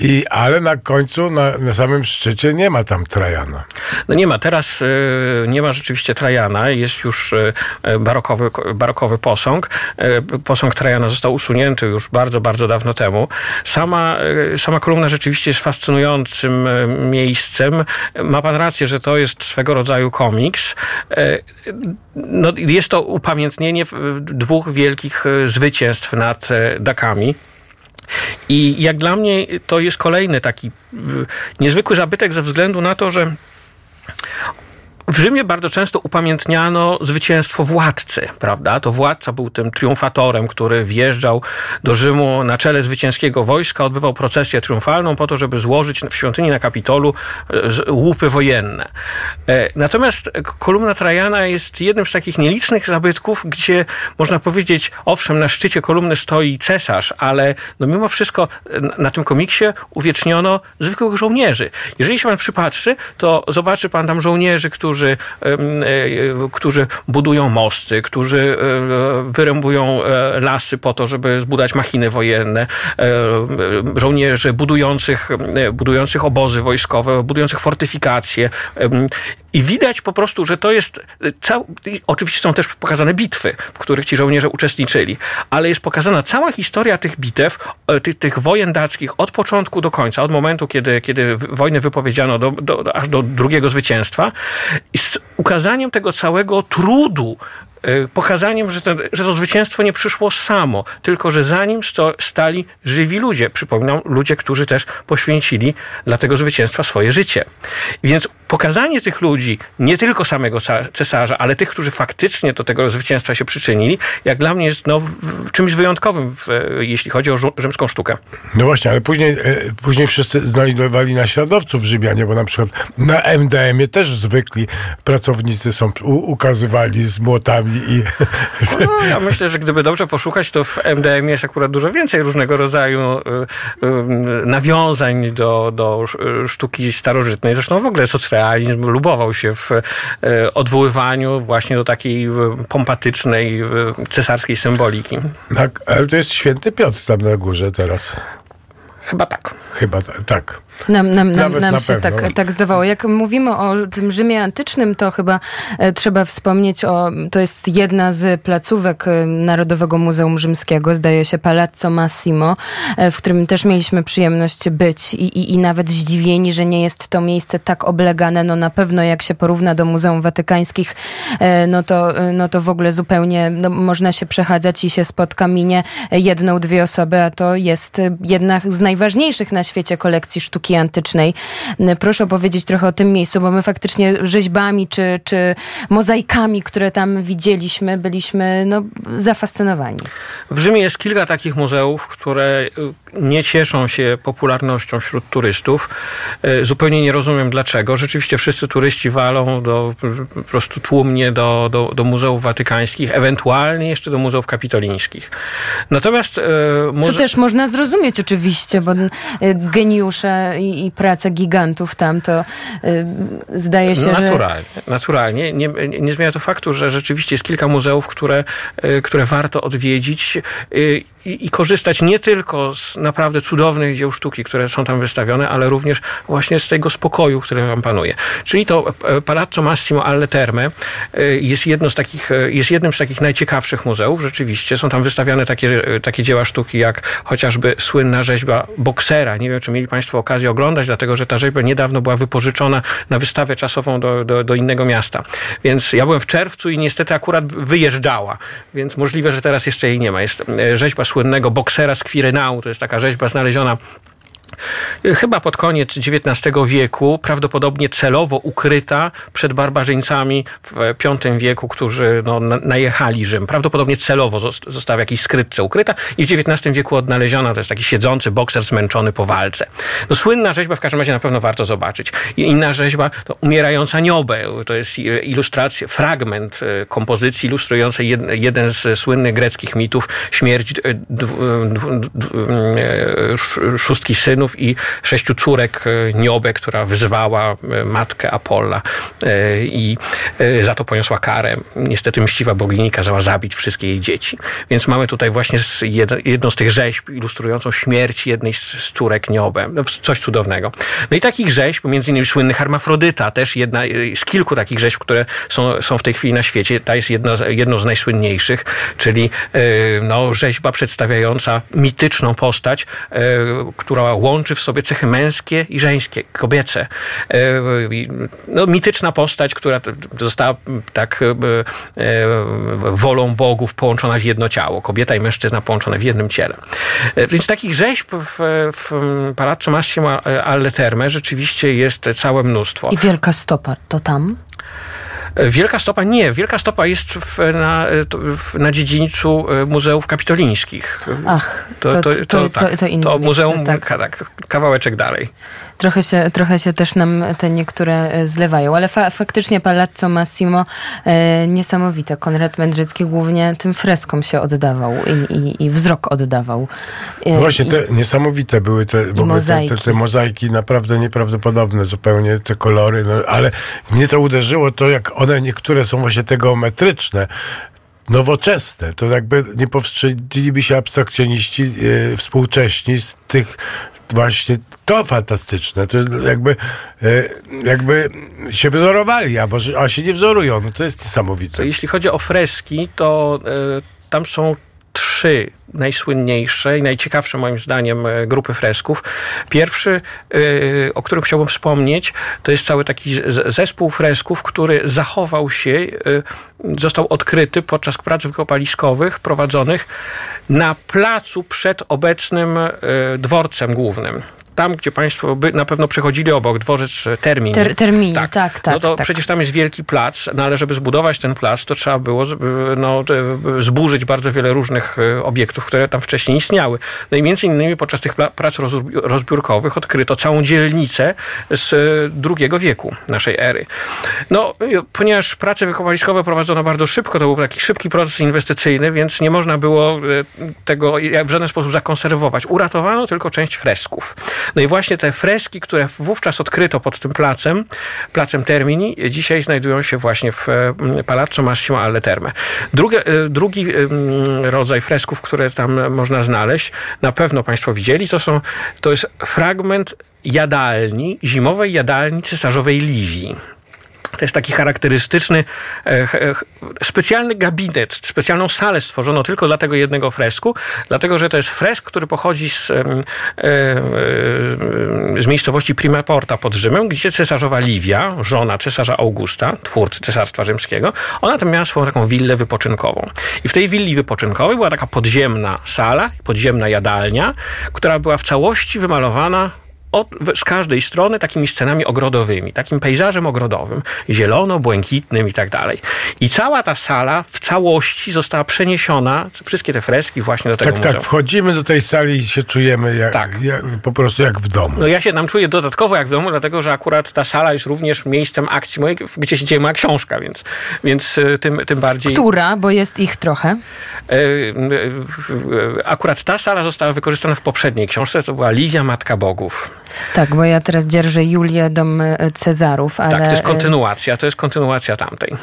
i, ale na końcu, na, na samym szczycie nie ma tam Trajana. No nie ma, teraz y, nie ma rzeczywiście Trajana, jest już y, Barokowy, barokowy posąg. Posąg Trajana został usunięty już bardzo, bardzo dawno temu. Sama, sama kolumna rzeczywiście jest fascynującym miejscem. Ma pan rację, że to jest swego rodzaju komiks. No, jest to upamiętnienie dwóch wielkich zwycięstw nad Dakami. I jak dla mnie to jest kolejny taki niezwykły zabytek ze względu na to, że w Rzymie bardzo często upamiętniano zwycięstwo władcy, prawda? To władca był tym triumfatorem, który wjeżdżał do Rzymu na czele zwycięskiego wojska, odbywał procesję triumfalną po to, żeby złożyć w świątyni na Kapitolu łupy wojenne. Natomiast kolumna Trajana jest jednym z takich nielicznych zabytków, gdzie można powiedzieć, owszem, na szczycie kolumny stoi cesarz, ale no mimo wszystko na tym komiksie uwieczniono zwykłych żołnierzy. Jeżeli się pan przypatrzy, to zobaczy pan tam żołnierzy, którzy Którzy, którzy budują mosty, którzy wyrębują lasy po to, żeby zbudować machiny wojenne, żołnierzy budujących, budujących obozy wojskowe, budujących fortyfikacje. I widać po prostu, że to jest... Cał... Oczywiście są też pokazane bitwy, w których ci żołnierze uczestniczyli, ale jest pokazana cała historia tych bitew, tych, tych wojen dackich od początku do końca, od momentu, kiedy, kiedy wojnę wypowiedziano do, do, aż do drugiego zwycięstwa. I z ukazaniem tego całego trudu pokazaniem, że to, że to zwycięstwo nie przyszło samo, tylko że za nim sto, stali żywi ludzie. Przypominam, ludzie, którzy też poświęcili dla tego zwycięstwa swoje życie. Więc pokazanie tych ludzi, nie tylko samego cesarza, ale tych, którzy faktycznie do tego zwycięstwa się przyczynili, jak dla mnie jest no, czymś wyjątkowym, jeśli chodzi o rzymską sztukę. No właśnie, ale później, później wszyscy znajdowali naśladowców Rzymianie, bo na przykład na em de emie też zwykli pracownicy są ukazywani z młotami i... No, ja myślę, że gdyby dobrze poszukać, to w em de emie jest akurat dużo więcej różnego rodzaju nawiązań do, do sztuki starożytnej. Zresztą w ogóle socrealizm lubował się w odwoływaniu właśnie do takiej pompatycznej cesarskiej symboliki. Tak, ale to jest święty Piotr tam na górze teraz. Chyba tak. Chyba t- tak. Nam, nam, nam, nam się tak, tak zdawało. Jak mówimy o tym Rzymie antycznym, to chyba trzeba wspomnieć o... To jest jedna z placówek Narodowego Muzeum Rzymskiego, zdaje się Palazzo Massimo, w którym też mieliśmy przyjemność być i, i, i nawet zdziwieni, że nie jest to miejsce tak oblegane. No na pewno jak się porówna do Muzeum Watykańskich, no to, no to w ogóle zupełnie no, można się przechadzać i się spotka minie jedną, dwie osoby, a to jest jedna z najważniejszych na świecie kolekcji sztuki antycznej. Proszę opowiedzieć trochę o tym miejscu, bo my faktycznie rzeźbami czy, czy mozaikami, które tam widzieliśmy, byliśmy no, zafascynowani. W Rzymie jest kilka takich muzeów, które nie cieszą się popularnością wśród turystów. Zupełnie nie rozumiem dlaczego. Rzeczywiście wszyscy turyści walą do, po prostu tłumnie do, do, do muzeów watykańskich, ewentualnie jeszcze do muzeów kapitolińskich. Natomiast... E, może... Co też można zrozumieć oczywiście, bo geniusze I, i praca gigantów tam, to y, zdaje się, naturalnie, że... Naturalnie. Nie, nie zmienia to faktu, że rzeczywiście jest kilka muzeów, które, y, które warto odwiedzić y, i korzystać nie tylko z naprawdę cudownych dzieł sztuki, które są tam wystawione, ale również właśnie z tego spokoju, który tam panuje. Czyli to Palazzo Massimo alle Terme y, jest, jedno z takich, jest jednym z takich najciekawszych muzeów. Rzeczywiście są tam wystawiane takie, takie dzieła sztuki, jak chociażby słynna rzeźba boksera. Nie wiem, czy mieli Państwo okazję oglądać, dlatego że ta rzeźba niedawno była wypożyczona na wystawę czasową do, do, do innego miasta. Więc ja byłem w czerwcu i niestety akurat wyjeżdżała, więc możliwe, że teraz jeszcze jej nie ma. Jest rzeźba słynnego boksera z Kwirynału, to jest taka rzeźba znaleziona chyba pod koniec dziewiętnastego wieku, prawdopodobnie celowo ukryta przed barbarzyńcami w piątym wieku, którzy no, najechali Rzym. Prawdopodobnie celowo została w jakiejś skrytce ukryta i w dziewiętnastym wieku odnaleziona. To jest taki siedzący bokser zmęczony po walce. No, słynna rzeźba, w każdym razie na pewno warto zobaczyć. I inna rzeźba to umierająca Niobe. To jest ilustracja, fragment kompozycji ilustrującej jed, jeden z słynnych greckich mitów, śmierć d, d, d, d, d, sz, szóstki synów i sześciu córek Niobe, która wzwała matkę Apolla i za to poniosła karę. Niestety mściwa bogini kazała zabić wszystkie jej dzieci. Więc mamy tutaj właśnie jedną z tych rzeźb ilustrującą śmierć jednej z córek Niobe. Coś cudownego. No i takich rzeźb, między innymi słynny Hermafrodyta, też jedna z kilku takich rzeźb, które są, są w tej chwili na świecie. Ta jest jedna, jedną z najsłynniejszych, czyli no, rzeźba przedstawiająca mityczną postać, która łączy łączy w sobie cechy męskie i żeńskie, kobiece. No, mityczna postać, która została tak wolą bogów połączona w jedno ciało. Kobieta i mężczyzna połączone w jednym ciele. Więc takich rzeźb w, w Palazzo Massimo alle Terme rzeczywiście jest całe mnóstwo. I Wielka Stopa to tam? Wielka Stopa nie. Wielka Stopa jest w, na, w, na dziedzińcu Muzeów Kapitolińskich. Ach, to, to, to, to, to, tak, to, to inne to muzeum, miejsce, tak. Tak, kawałeczek dalej. Trochę się, trochę się też nam te niektóre zlewają, ale fa- faktycznie Palazzo Massimo e, niesamowite. Konrad Mędrzycki głównie tym freskom się oddawał i, i, i wzrok oddawał. E, Właśnie, i, te niesamowite były te, bo mozaiki. Te, te, te mozaiki, naprawdę nieprawdopodobne zupełnie, te kolory, no, ale mnie to uderzyło, to jak one niektóre są właśnie te geometryczne, nowoczesne. To jakby nie powstydziliby się abstrakcjoniści yy, współcześni z tych właśnie, to fantastyczne. To jakby, jakby się wzorowali, a, może, a się nie wzorują. No to jest niesamowite. Jeśli chodzi o freski, to y, tam są trzy trzy najsłynniejsze i najciekawsze moim zdaniem grupy fresków. Pierwszy, o którym chciałbym wspomnieć, to jest cały taki zespół fresków, który zachował się, został odkryty podczas prac wykopaliskowych prowadzonych na placu przed obecnym dworcem głównym. Tam, gdzie państwo by na pewno przechodzili obok, dworzec Termini. Ter, termini, tak, tak, tak. No to tak. Przecież tam jest wielki plac, no ale żeby zbudować ten plac, to trzeba było no, zburzyć bardzo wiele różnych obiektów, które tam wcześniej istniały. No i między innymi podczas tych prac rozbiórkowych odkryto całą dzielnicę z drugiego wieku naszej ery. No, ponieważ prace wykopaliskowe prowadzono bardzo szybko, to był taki szybki proces inwestycyjny, więc nie można było tego w żaden sposób zakonserwować. Uratowano tylko część fresków. No i właśnie te freski, które wówczas odkryto pod tym placem, placem Termini, dzisiaj znajdują się właśnie w Palazzo Massimo alle Terme. Drugi, drugi rodzaj fresków, które tam można znaleźć, na pewno państwo widzieli, to są, to jest fragment jadalni, zimowej jadalni cesarzowej Livii. To jest taki charakterystyczny, specjalny gabinet, specjalną salę stworzono tylko dla tego jednego fresku, dlatego że to jest fresk, który pochodzi z, z miejscowości Primaporta pod Rzymem, gdzie cesarzowa Livia, żona cesarza Augusta, twórcy Cesarstwa Rzymskiego, ona tam miała swoją taką willę wypoczynkową. I w tej willi wypoczynkowej była taka podziemna sala, podziemna jadalnia, która była w całości wymalowana Od, z każdej strony takimi scenami ogrodowymi, takim pejzażem ogrodowym, zielono, błękitnym i tak dalej. I cała ta sala w całości została przeniesiona, wszystkie te freski właśnie do tego tak, muzeum. Tak, wchodzimy do tej sali i się czujemy jak, tak. jak, po prostu jak w domu. No ja się tam czuję dodatkowo jak w domu, dlatego że akurat ta sala jest również miejscem akcji mojej, gdzie się dzieje moja książka, więc, więc tym, tym bardziej... Która? Bo jest ich trochę. Akurat ta sala została wykorzystana w poprzedniej książce, to była Livia, Matka Bogów. Tak, bo ja teraz dzierżę Julię, Dom Cezarów, ale... Tak, to jest kontynuacja, to jest kontynuacja tamtej.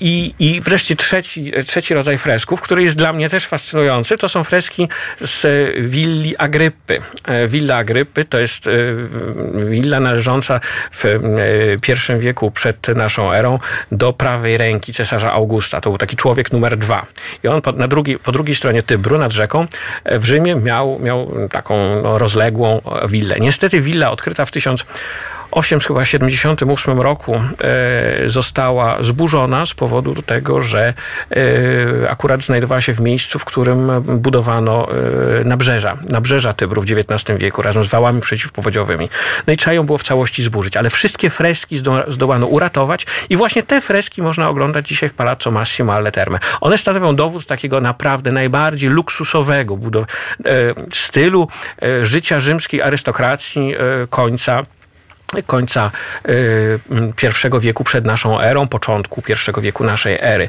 I, i wreszcie trzeci, trzeci rodzaj fresków, który jest dla mnie też fascynujący, to są freski z willi Agryppy. Willa Agryppy to jest willa należąca w pierwszym wieku przed naszą erą do prawej ręki cesarza Augusta. To był taki człowiek numer dwa. I on po, na drugi, po drugiej stronie Tybru, nad rzeką, w Rzymie miał, miał taką no, rozległą willę. Niestety willa odkryta w tysiąc osiemset siedemdziesiątym ósmym roku e, została zburzona z powodu tego, że e, akurat znajdowała się w miejscu, w którym budowano e, nabrzeża, nabrzeża Tybru w dziewiętnastym wieku razem z wałami przeciwpowodziowymi. No i trzeba ją było w całości zburzyć, ale wszystkie freski zdo, zdołano uratować i właśnie te freski można oglądać dzisiaj w Palazzo Massimo alle Terme. One stanowią dowód takiego naprawdę najbardziej luksusowego budow- e, stylu e, życia rzymskiej arystokracji e, końca końca pierwszego wieku przed naszą erą, początku pierwszego wieku naszej ery.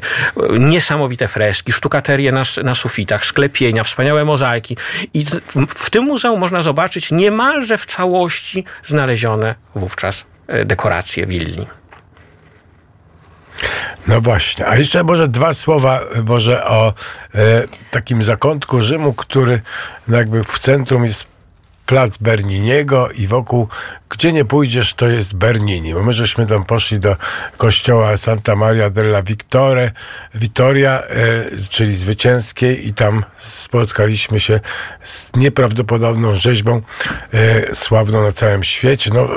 Niesamowite freski, sztukaterie na, na sufitach, sklepienia, wspaniałe mozaiki. I w, w tym muzeum można zobaczyć niemalże w całości znalezione wówczas dekoracje willi. No właśnie, a jeszcze może dwa słowa może o e, takim zakątku Rzymu, który no jakby w centrum jest plac Berniniego i wokół, gdzie nie pójdziesz, to jest Bernini. Bo my żeśmy tam poszli do kościoła Santa Maria della Vittoria, Vittoria, czyli Zwycięskiej, i tam spotkaliśmy się z nieprawdopodobną rzeźbą sławną na całym świecie. No,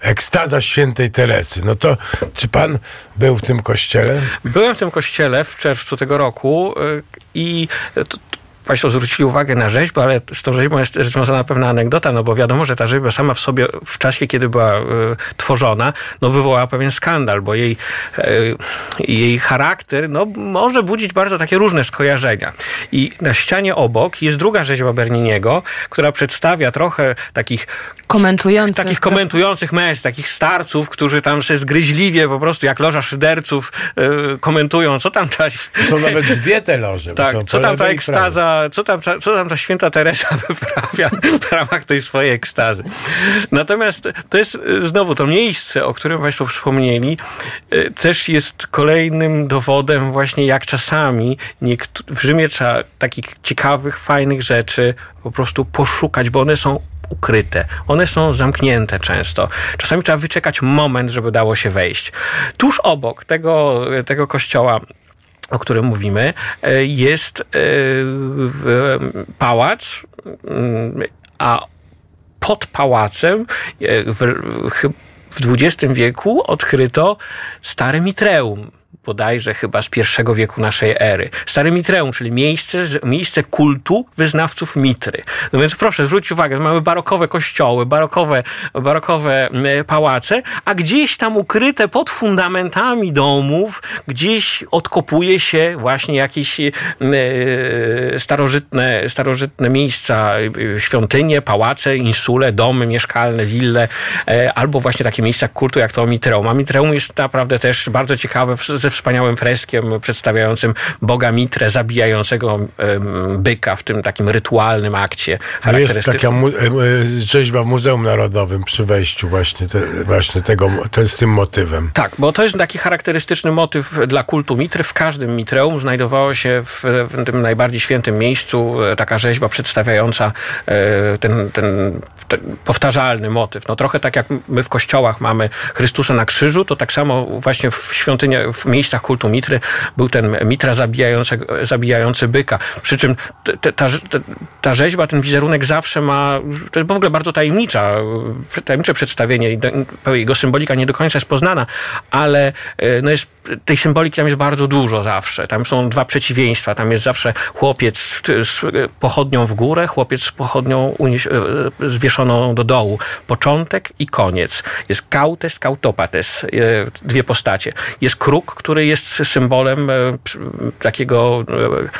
ekstaza świętej Teresy. No to czy pan był w tym kościele? Byłem w tym kościele w czerwcu tego roku i to, państwo zwrócili uwagę na rzeźbę, ale z tą rzeźbą jest związana pewna anegdota, no bo wiadomo, że ta rzeźba sama w sobie w czasie, kiedy była y, tworzona, no wywołała pewien skandal, bo jej, y, jej charakter no, może budzić bardzo takie różne skojarzenia. I na ścianie obok jest druga rzeźba Berniniego, która przedstawia trochę takich komentujących, takich komentujących mężczyzn, takich starców, którzy tam się zgryźliwie po prostu jak loża szyderców y, komentują, co tam ta... Są nawet dwie te loże. Tak, co tam ta ekstaza Co tam, ta, co tam ta święta Teresa wyprawia w ramach tej swojej ekstazy. Natomiast to jest znowu to miejsce, o którym państwo wspomnieli, też jest kolejnym dowodem właśnie jak czasami niektó- w Rzymie trzeba takich ciekawych, fajnych rzeczy po prostu poszukać, bo one są ukryte. One są zamknięte często. Czasami trzeba wyczekać moment, żeby dało się wejść. Tuż obok tego, tego kościoła o którym mówimy, jest pałac, a pod pałacem w dwudziestym wieku odkryto stare Mitreum, bodajże chyba z pierwszego wieku naszej ery. Stare Mitreum, czyli miejsce, miejsce kultu wyznawców Mitry. No więc proszę, zwróćcie uwagę, mamy barokowe kościoły, barokowe, barokowe pałace, a gdzieś tam ukryte pod fundamentami domów, gdzieś odkopuje się właśnie jakieś starożytne, starożytne miejsca, świątynie, pałace, insule, domy mieszkalne, wille, albo właśnie takie miejsca kultu jak to Mitreum. A Mitreum jest naprawdę też bardzo ciekawe ze wspaniałym freskiem przedstawiającym Boga Mitrę zabijającego byka w tym takim rytualnym akcie. Jest taka mu- rzeźba w Muzeum Narodowym przy wejściu właśnie, te, właśnie tego, te, z tym motywem. Tak, bo to jest taki charakterystyczny motyw dla kultu Mitry. W każdym Mitreum znajdowało się w, w tym najbardziej świętym miejscu taka rzeźba przedstawiająca ten, ten, ten powtarzalny motyw. No trochę tak jak my w kościołach mamy Chrystusa na krzyżu, to tak samo właśnie w świątyniach, w miejscach kultu Mitry był ten Mitra zabijający, zabijający byka. Przy czym te, ta, te, ta rzeźba, ten wizerunek zawsze ma, to jest w ogóle bardzo tajemnicza, tajemnicze przedstawienie i jego symbolika nie do końca jest poznana, ale no jest, tej symboliki tam jest bardzo dużo zawsze. Tam są dwa przeciwieństwa. Tam jest zawsze chłopiec z pochodnią w górę, chłopiec z pochodnią unieś- zwieszoną do dołu. Początek i koniec. Jest kautes, kautopates. Dwie postacie. Jest kruk, który jest symbolem takiego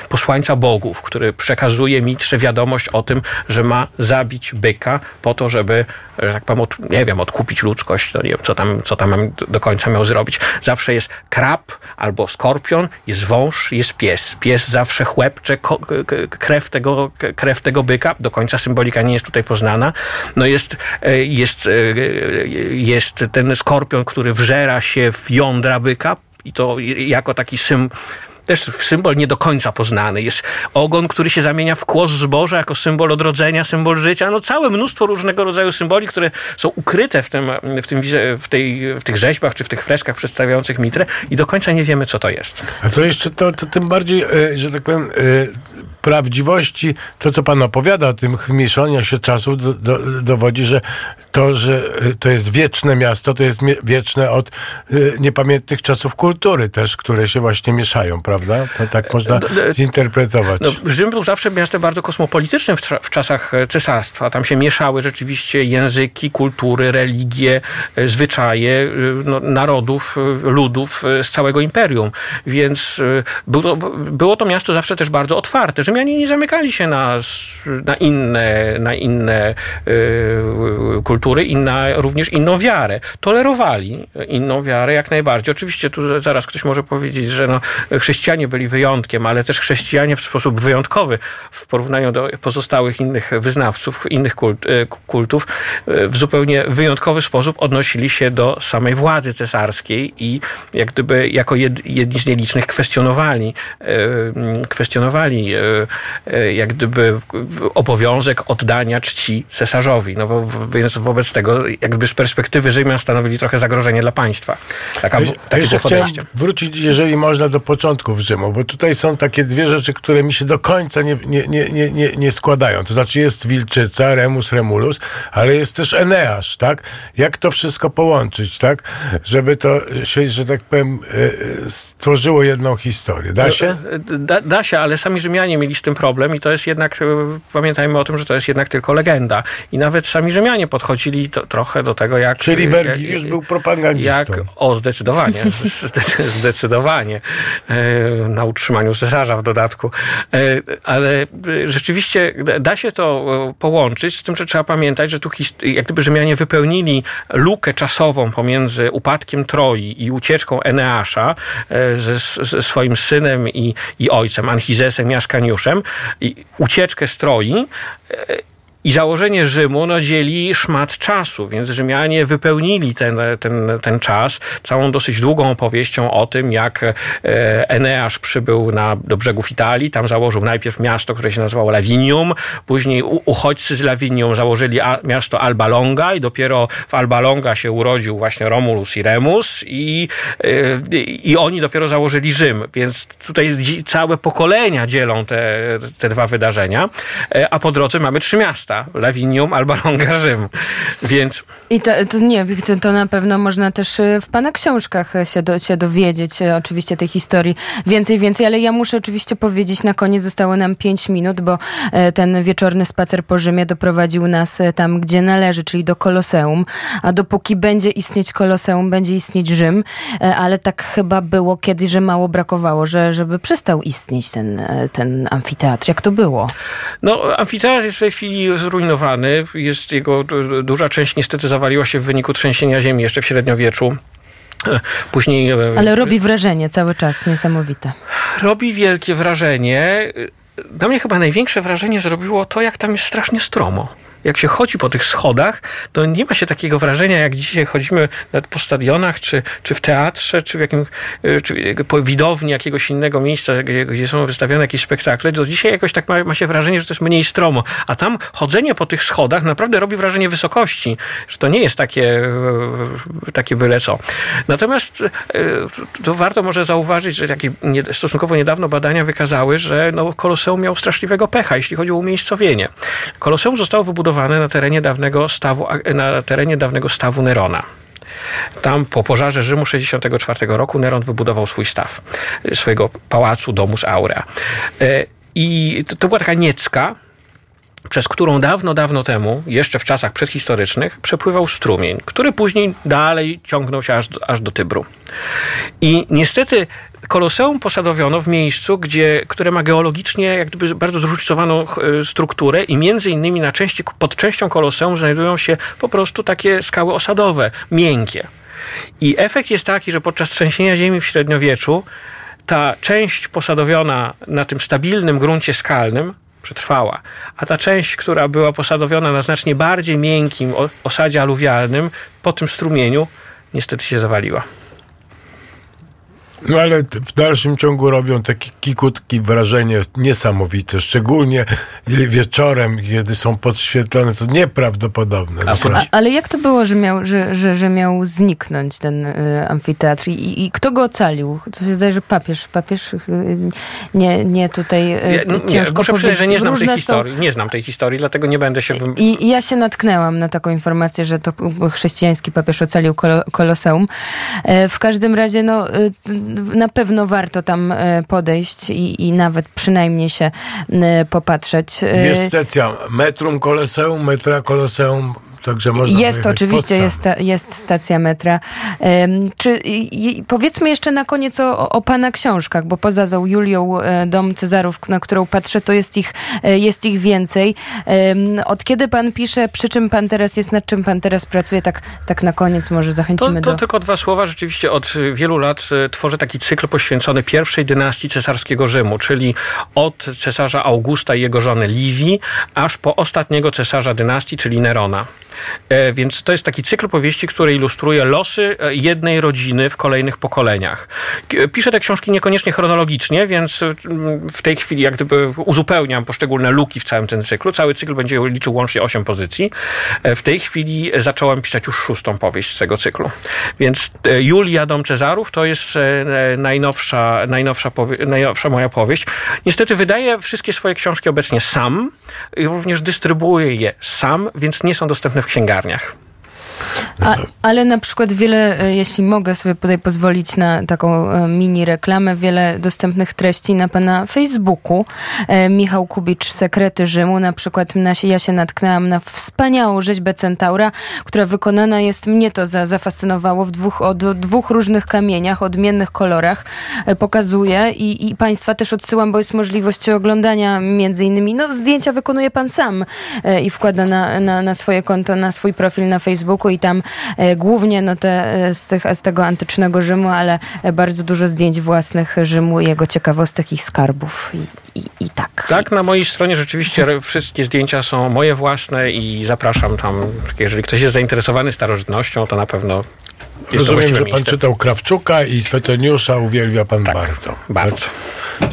posłańca bogów, który przekazuje Mitrze wiadomość o tym, że ma zabić byka po to, żeby, że tak powiem, od, nie wiem, odkupić ludzkość, no nie wiem, co tam, co tam do końca miał zrobić. Zawsze jest krab albo skorpion, jest wąż, jest pies. Pies zawsze chłepcze krew tego, krew tego byka. Do końca symbolika nie jest tutaj poznana. No jest, jest, jest ten skorpion, który wżera się w jądra byka, i to jako taki sym, też symbol nie do końca poznany. Jest ogon, który się zamienia w kłos zboża jako symbol odrodzenia, symbol życia. No całe mnóstwo różnego rodzaju symboli, które są ukryte w, tym, w, tym, w, tej, w tych rzeźbach, czy w tych freskach przedstawiających Mitrę i do końca nie wiemy, co to jest. A to jeszcze to, to tym bardziej, że tak powiem, prawdziwości, to co pan opowiada o tym chmieszaniu się czasu do, do, dowodzi, że to, że to jest wieczne miasto, to jest mie- wieczne od y, niepamiętnych czasów kultury też, które się właśnie mieszają, prawda? To tak można zinterpretować. No, Rzym był zawsze miastem bardzo kosmopolitycznym w, tra- w czasach cesarstwa. Tam się mieszały rzeczywiście języki, kultury, religie, y, zwyczaje y, no, narodów, y, ludów y, z całego imperium. Więc y, był to, było to miasto zawsze też bardzo otwarte. Rzymianie nie zamykali się na, na inne, na inne yy, kultury i na również inną wiarę. Tolerowali inną wiarę jak najbardziej. Oczywiście tu zaraz ktoś może powiedzieć, że no, chrześcijanie byli wyjątkiem, ale też chrześcijanie w sposób wyjątkowy w porównaniu do pozostałych innych wyznawców, innych kult, kultów w zupełnie wyjątkowy sposób odnosili się do samej władzy cesarskiej i jak gdyby jako jed, jedni z nielicznych kwestionowali, yy, kwestionowali jak gdyby obowiązek oddania czci cesarzowi. No bo, więc wobec tego jakby z perspektywy Rzymian stanowili trochę zagrożenie dla państwa. Taka, a jeszcze chciałem wrócić, jeżeli można, do początków Rzymu, bo tutaj są takie dwie rzeczy, które mi się do końca nie, nie, nie, nie, nie składają. To znaczy jest Wilczyca, Remus, Remulus, ale jest też Eneasz, tak? Jak to wszystko połączyć, tak? Żeby to się, że tak powiem, stworzyło jedną historię. Da się? Da, da się, ale sami Rzymianie nie mieli z tym problem i to jest jednak, pamiętajmy o tym, że to jest jednak tylko legenda. I nawet sami Rzymianie podchodzili to, trochę do tego, jak... Czyli Wergiliusz był propagandistą. Jak, o, zdecydowanie. Zdecydowanie. Na utrzymaniu cesarza w dodatku. Ale rzeczywiście da się to połączyć z tym, że trzeba pamiętać, że tu jak gdyby Rzymianie wypełnili lukę czasową pomiędzy upadkiem Troi i ucieczką Eneasza ze, ze swoim synem i, i ojcem, Anchizesem, Jaskaniuszem, i ucieczkę z Troi I założenie Rzymu no, dzieli szmat czasu, więc Rzymianie wypełnili ten, ten, ten czas całą dosyć długą opowieścią o tym, jak Eneasz przybył na, do brzegów Italii. Tam założył najpierw miasto, które się nazywało Lavinium, później uchodźcy z Lavinium założyli a, miasto Alba Longa i dopiero w Alba Longa się urodził właśnie Romulus i Remus i, i, i oni dopiero założyli Rzym, więc tutaj całe pokolenia dzielą te, te dwa wydarzenia, a po drodze mamy trzy miasta. Lavinium, Alba Longa, Rzym. Więc... I to, to nie, to na pewno można też w pana książkach się, do, się dowiedzieć oczywiście tej historii. Więcej, więcej, ale ja muszę oczywiście powiedzieć na koniec, zostało nam pięć minut, bo ten wieczorny spacer po Rzymie doprowadził nas tam, gdzie należy, czyli do Koloseum. A dopóki będzie istnieć Koloseum, będzie istnieć Rzym, ale tak chyba było kiedyś, że mało brakowało, że, żeby przestał istnieć ten, ten amfiteatr. Jak to było? No, amfiteatr jest w tej chwili zrujnowany. Jest jego duża część niestety zawaliła się w wyniku trzęsienia ziemi jeszcze w średniowieczu. Później... Ale robi wrażenie cały czas, niesamowite. Robi wielkie wrażenie. Dla mnie chyba największe wrażenie zrobiło to, jak tam jest strasznie stromo. Jak się chodzi po tych schodach, to nie ma się takiego wrażenia, jak dzisiaj chodzimy nawet po stadionach, czy, czy w teatrze, czy w jakim, czy po widowni jakiegoś innego miejsca, gdzie, gdzie są wystawione jakieś spektakle. Do dzisiaj jakoś tak ma, ma się wrażenie, że to jest mniej stromo. A tam chodzenie po tych schodach naprawdę robi wrażenie wysokości, że to nie jest takie, takie byle co. Natomiast to warto może zauważyć, że takie stosunkowo niedawno badania wykazały, że no, Koloseum miał straszliwego pecha, jeśli chodzi o umiejscowienie. Koloseum zostało wybudowane na terenie dawnego stawu, na terenie dawnego stawu Nerona. Tam po pożarze Rzymu sześćdziesiątego czwartego roku Neron wybudował swój staw, swojego pałacu Domus Aurea. I to, to była taka niecka, przez którą dawno, dawno temu, jeszcze w czasach przedhistorycznych, przepływał strumień, który później dalej ciągnął się aż do, aż do Tybru. I niestety Koloseum posadowiono w miejscu, gdzie, które ma geologicznie jak gdyby bardzo zróżnicowaną strukturę i między innymi na części, pod częścią Koloseum znajdują się po prostu takie skały osadowe, miękkie. I efekt jest taki, że podczas trzęsienia ziemi w średniowieczu ta część posadowiona na tym stabilnym gruncie skalnym przetrwała, a ta część, która była posadowiona na znacznie bardziej miękkim osadzie aluwialnym po tym strumieniu, niestety się zawaliła. No ale w dalszym ciągu robią takie kikutki wrażenie niesamowite, szczególnie wieczorem, kiedy są podświetlane, to nieprawdopodobne. A, ale jak to było, że miał, że, że, że miał zniknąć ten y, amfiteatr i, i kto go ocalił? To się zdaje, że papież, papież y, nie, nie tutaj y, ja, no, ciężko nie, muszę powiedzieć, że nie znam tej historii, są... nie znam tej historii, dlatego nie będę się... I, I ja się natknęłam na taką informację, że to chrześcijański papież ocalił kol- Koloseum. Y, w każdym razie, no... Y, na pewno warto tam podejść i, i nawet przynajmniej się popatrzeć. Jest stacja Metrum Koloseum, metra Koloseum. Także można jest, oczywiście jest, ta, jest stacja metra. Um, czy i, powiedzmy jeszcze na koniec o, o pana książkach, bo poza tą Julią e, Dom Cezarów, na którą patrzę, to jest ich, e, jest ich więcej. Um, od kiedy pan pisze, przy czym pan teraz jest, nad czym pan teraz pracuje? Tak, tak na koniec może zachęcimy to, to do... To tylko dwa słowa. Rzeczywiście od wielu lat tworzę taki cykl poświęcony pierwszej dynastii cesarskiego Rzymu, czyli od cesarza Augusta i jego żony Livii, aż po ostatniego cesarza dynastii, czyli Nerona. Więc to jest taki cykl powieści, który ilustruje losy jednej rodziny w kolejnych pokoleniach. Piszę te książki niekoniecznie chronologicznie, więc w tej chwili jak gdyby uzupełniam poszczególne luki w całym tym cyklu. Cały cykl będzie liczył łącznie osiem pozycji. W tej chwili zacząłem pisać już szóstą powieść z tego cyklu. Więc Julia, Dom Cezarów to jest najnowsza, najnowsza, powie- najnowsza moja powieść. Niestety wydaję wszystkie swoje książki obecnie sam. Również dystrybuuję je sam, więc nie są dostępne w księgarniach. A, ale na przykład wiele, jeśli mogę sobie tutaj pozwolić na taką mini reklamę, wiele dostępnych treści na pana Facebooku. E, Michał Kubicz, Sekrety Rzymu. Na przykład na, ja się natknęłam na wspaniałą rzeźbę Centaura, która wykonana jest, mnie to za, zafascynowało, w dwóch, o d- dwóch różnych kamieniach, odmiennych kolorach. E, pokazuje i, i państwa też odsyłam, bo jest możliwość oglądania między innymi. No, zdjęcia wykonuje pan sam e, i wkłada na, na, na swoje konto, na swój profil na Facebooku i tam głównie no te, z, tych, z tego antycznego Rzymu, ale bardzo dużo zdjęć własnych Rzymu, jego ciekawostek i skarbów. I, i, i tak. Tak, na mojej stronie rzeczywiście wszystkie zdjęcia są moje własne i zapraszam tam, jeżeli ktoś jest zainteresowany starożytnością, to na pewno jest. Rozumiem, że pan czytał Krawczuka i Swetoniusza, uwielbia pan tak, bardzo. Bardzo.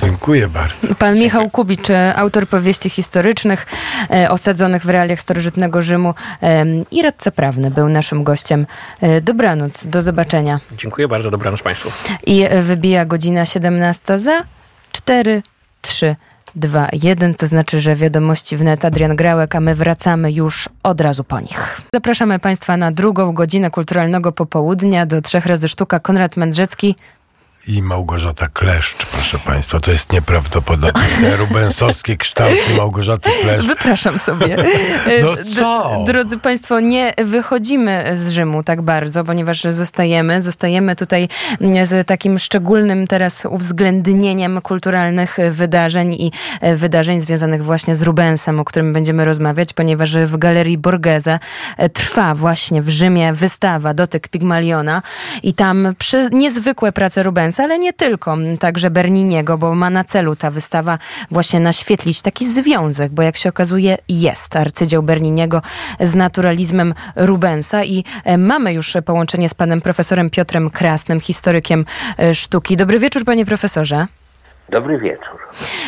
Dziękuję bardzo. Pan Michał Kubicz, autor powieści historycznych e, osadzonych w realiach starożytnego Rzymu e, i radca prawny był naszym gościem. E, dobranoc, do zobaczenia. Dziękuję bardzo, dobranoc państwu. I wybija godzina siedemnasta za cztery, trzy, dwa, jeden, to znaczy, że wiadomości wnet Adrian Grałek, a my wracamy już od razu po nich. Zapraszamy państwa na drugą godzinę kulturalnego popołudnia. Do trzech razy sztuka Konrad Mędrzecki i Małgorzata Kleszcz, proszę państwa. To jest nieprawdopodobne. Rubensowskie kształty Małgorzaty Kleszcz. Wypraszam sobie. No co? Drodzy państwo, nie wychodzimy z Rzymu tak bardzo, ponieważ zostajemy. Zostajemy tutaj z takim szczególnym teraz uwzględnieniem kulturalnych wydarzeń i wydarzeń związanych właśnie z Rubensem, o którym będziemy rozmawiać, ponieważ w Galerii Borghese trwa właśnie w Rzymie wystawa Dotyk Pigmaliona i tam przy niezwykłe prace Rubensa, ale nie tylko, także Berniniego, bo ma na celu ta wystawa właśnie naświetlić taki związek, bo jak się okazuje jest arcydzieł Berniniego z naturalizmem Rubensa i mamy już połączenie z panem profesorem Piotrem Krasnym, historykiem sztuki. Dobry wieczór, panie profesorze. Dobry wieczór.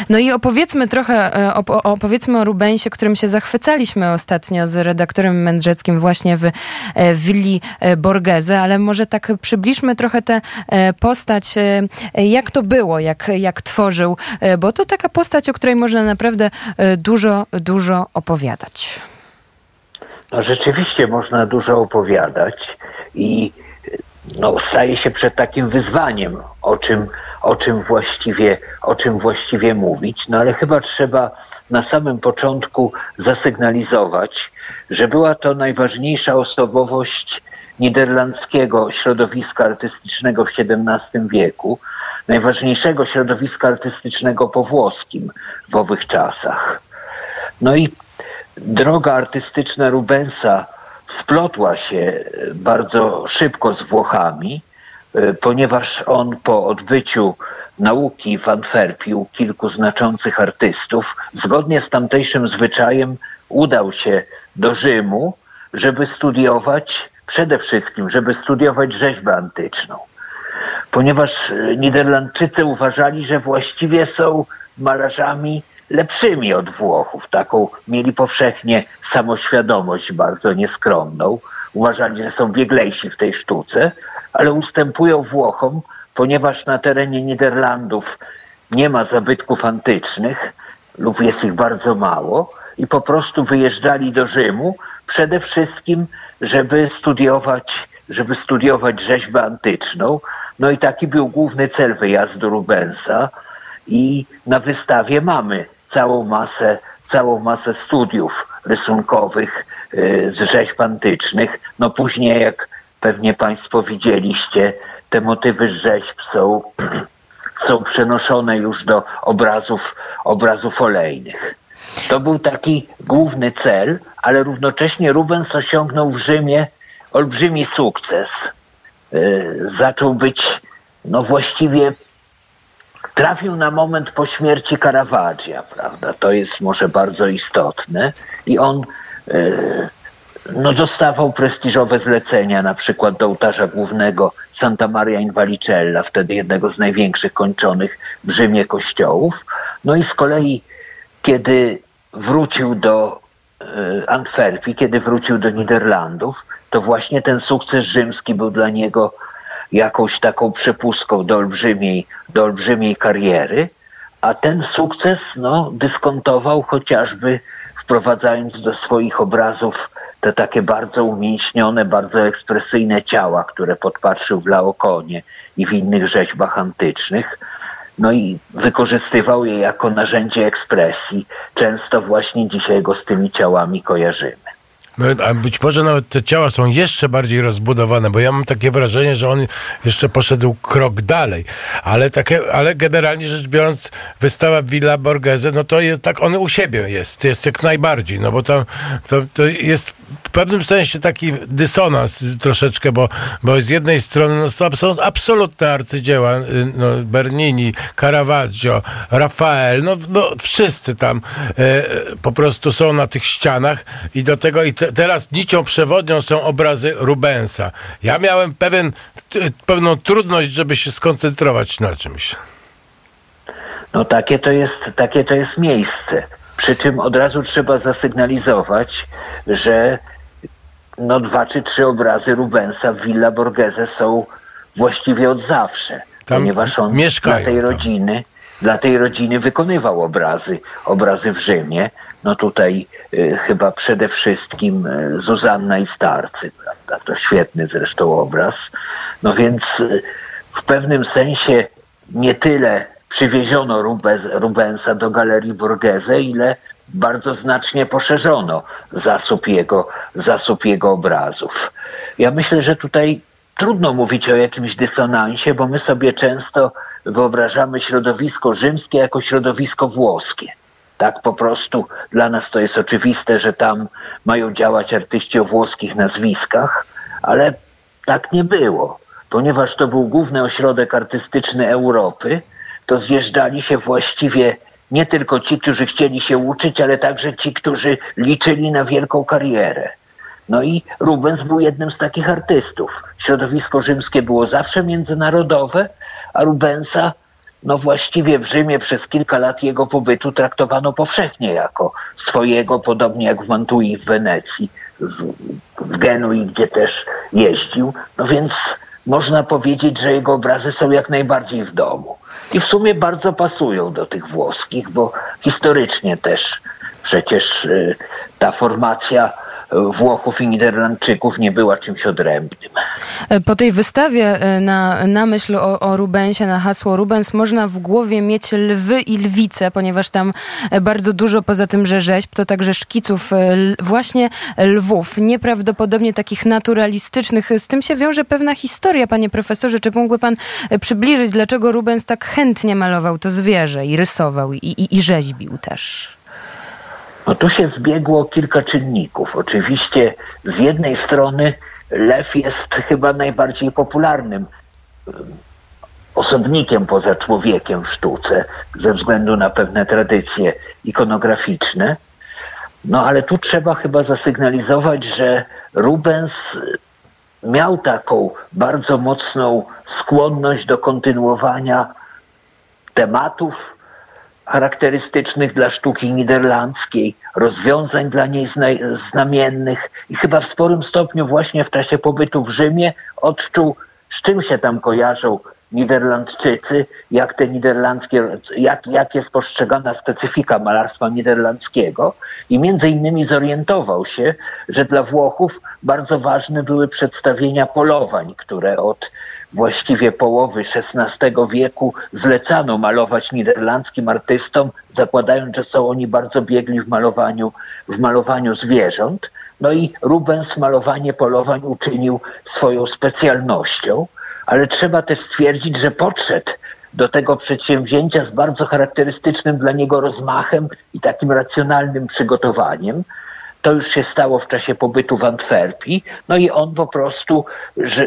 No i opowiedzmy trochę, opowiedzmy o Rubensie, którym się zachwycaliśmy ostatnio z redaktorem Mędrzeckim właśnie w willi Borghese, ale może tak przybliżmy trochę tę postać, jak to było, jak, jak tworzył, bo to taka postać, o której można naprawdę dużo, dużo opowiadać. No rzeczywiście można dużo opowiadać i no, staje się przed takim wyzwaniem, o czym, o czym właściwie, o czym właściwie mówić. No ale chyba trzeba na samym początku zasygnalizować, że była to najważniejsza osobowość niderlandzkiego środowiska artystycznego w siedemnastym wieku, najważniejszego środowiska artystycznego po włoskim w owych czasach. No i droga artystyczna Rubensa splotła się bardzo szybko z Włochami, ponieważ on po odbyciu nauki w Antwerpii u kilku znaczących artystów, zgodnie z tamtejszym zwyczajem udał się do Rzymu, żeby studiować, przede wszystkim, żeby studiować rzeźbę antyczną. Ponieważ Niderlandczycy uważali, że właściwie są malarzami lepszymi od Włochów. Taką mieli powszechnie samoświadomość bardzo nieskromną. Uważali, że są bieglejsi w tej sztuce, ale ustępują Włochom, ponieważ na terenie Niderlandów nie ma zabytków antycznych lub jest ich bardzo mało i po prostu wyjeżdżali do Rzymu przede wszystkim, żeby studiować, żeby studiować rzeźbę antyczną. No i taki był główny cel wyjazdu Rubensa i na wystawie mamy całą masę, całą masę studiów rysunkowych yy, z rzeźb antycznych. No później, jak pewnie państwo widzieliście, te motywy z rzeźb są, są przenoszone już do obrazów, obrazów olejnych. To był taki główny cel, ale równocześnie Rubens osiągnął w Rzymie olbrzymi sukces. Yy, zaczął być, no właściwie trafił na moment po śmierci Caravaggia, prawda? To jest może bardzo istotne. I on yy, no, dostawał prestiżowe zlecenia, na przykład do ołtarza głównego Santa Maria in Vallicella, wtedy jednego z największych kończonych w Rzymie kościołów. No i z kolei, kiedy wrócił do yy, Antwerpii, kiedy wrócił do Niderlandów, to właśnie ten sukces rzymski był dla niego jakąś taką przepustką do olbrzymiej, do olbrzymiej kariery, a ten sukces no, dyskontował chociażby wprowadzając do swoich obrazów te takie bardzo umięśnione, bardzo ekspresyjne ciała, które podpatrzył w Laokonie i w innych rzeźbach antycznych. No i wykorzystywał je jako narzędzie ekspresji. Często właśnie dzisiaj go z tymi ciałami kojarzymy. No, a być może nawet te ciała są jeszcze bardziej rozbudowane, bo ja mam takie wrażenie, że on jeszcze poszedł krok dalej. Ale, takie, ale generalnie rzecz biorąc, wystawa Villa Borghese, no to jest tak, on u siebie jest, jest jak najbardziej, no bo to, to, to jest w pewnym sensie taki dysonans troszeczkę, bo, bo z jednej strony no, są absolutne arcydzieła, no, Bernini, Caravaggio, Rafael, no, no wszyscy tam e, po prostu są na tych ścianach i do tego i te, teraz nicią przewodnią są obrazy Rubensa. Ja miałem pewien, t, pewną trudność, żeby się skoncentrować na czymś. No takie to jest, takie to jest miejsce. Przy czym od razu trzeba zasygnalizować, że no dwa czy trzy obrazy Rubensa w Villa Borghese są właściwie od zawsze, tam ponieważ on mieszkają, dla tej rodziny, dla tej rodziny wykonywał obrazy, obrazy w Rzymie. No tutaj y, chyba przede wszystkim y, Zuzanna i starcy, prawda? To świetny zresztą obraz. No więc y, w pewnym sensie nie tyle przywieziono Rubens, Rubensa do Galerii Borghese, ile bardzo znacznie poszerzono zasób jego, zasób jego obrazów. Ja myślę, że tutaj trudno mówić o jakimś dysonansie, bo my sobie często wyobrażamy środowisko rzymskie jako środowisko włoskie. Tak po prostu dla nas to jest oczywiste, że tam mają działać artyści o włoskich nazwiskach, ale tak nie było, ponieważ to był główny ośrodek artystyczny Europy, to zjeżdżali się właściwie nie tylko ci, którzy chcieli się uczyć, ale także ci, którzy liczyli na wielką karierę. No i Rubens był jednym z takich artystów. Środowisko rzymskie było zawsze międzynarodowe, a Rubensa no właściwie w Rzymie przez kilka lat jego pobytu traktowano powszechnie jako swojego, podobnie jak w Mantui i w Wenecji, w, w Genui, gdzie też jeździł. No więc można powiedzieć, że jego obrazy są jak najbardziej w domu. I w sumie bardzo pasują do tych włoskich, bo historycznie też przecież ta formacja Włochów i Niderlandczyków nie była czymś odrębnym. Po tej wystawie na, na myśl o, o Rubensie, na hasło Rubens, można w głowie mieć lwy i lwice, ponieważ tam bardzo dużo, poza tym, że rzeźb, to także szkiców właśnie lwów. Nieprawdopodobnie takich naturalistycznych. Z tym się wiąże pewna historia, panie profesorze. Czy mógłby pan przybliżyć, dlaczego Rubens tak chętnie malował to zwierzę i rysował i, i, i rzeźbił też? No tu się zbiegło kilka czynników. Oczywiście z jednej strony lew jest chyba najbardziej popularnym osobnikiem poza człowiekiem w sztuce ze względu na pewne tradycje ikonograficzne. No ale tu trzeba chyba zasygnalizować, że Rubens miał taką bardzo mocną skłonność do kontynuowania tematów charakterystycznych dla sztuki niderlandzkiej, rozwiązań dla niej zna- znamiennych i chyba w sporym stopniu właśnie w czasie pobytu w Rzymie odczuł, z czym się tam kojarzą Niderlandczycy, jak te niderlandzkie, jak, jak jest postrzegana specyfika malarstwa niderlandzkiego i między innymi zorientował się, że dla Włochów bardzo ważne były przedstawienia polowań, które od właściwie połowy szesnastego wieku zlecano malować niderlandzkim artystom, zakładając, że są oni bardzo biegli w malowaniu, w malowaniu zwierząt. No i Rubens malowanie polowań uczynił swoją specjalnością, ale trzeba też stwierdzić, że podszedł do tego przedsięwzięcia z bardzo charakterystycznym dla niego rozmachem i takim racjonalnym przygotowaniem. To już się stało w czasie pobytu w Antwerpii. No i on po prostu że,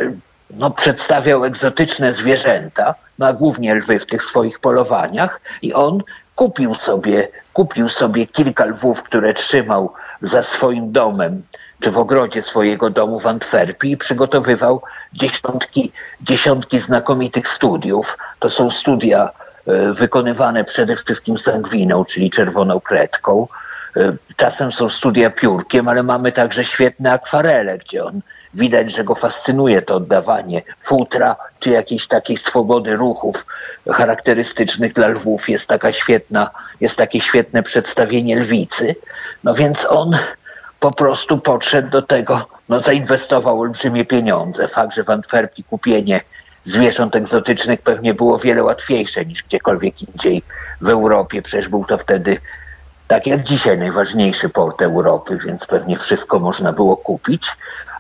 no, przedstawiał egzotyczne zwierzęta, no, a głównie lwy w tych swoich polowaniach i on kupił sobie, kupił sobie kilka lwów, które trzymał za swoim domem czy w ogrodzie swojego domu w Antwerpii i przygotowywał dziesiątki, dziesiątki znakomitych studiów. To są studia y, wykonywane przede wszystkim sangwiną, czyli czerwoną kredką. Y, czasem są studia piórkiem, ale mamy także świetne akwarele, gdzie on widać, że go fascynuje to oddawanie futra czy jakiejś takiej swobody ruchów charakterystycznych dla lwów. Jest taka świetna, jest takie świetne przedstawienie lwicy. No więc on po prostu podszedł do tego, no zainwestował olbrzymie pieniądze. Fakt, że w Antwerpii kupienie zwierząt egzotycznych pewnie było wiele łatwiejsze niż gdziekolwiek indziej w Europie. Przecież był to wtedy, tak jak dzisiaj, najważniejszy port Europy, więc pewnie wszystko można było kupić.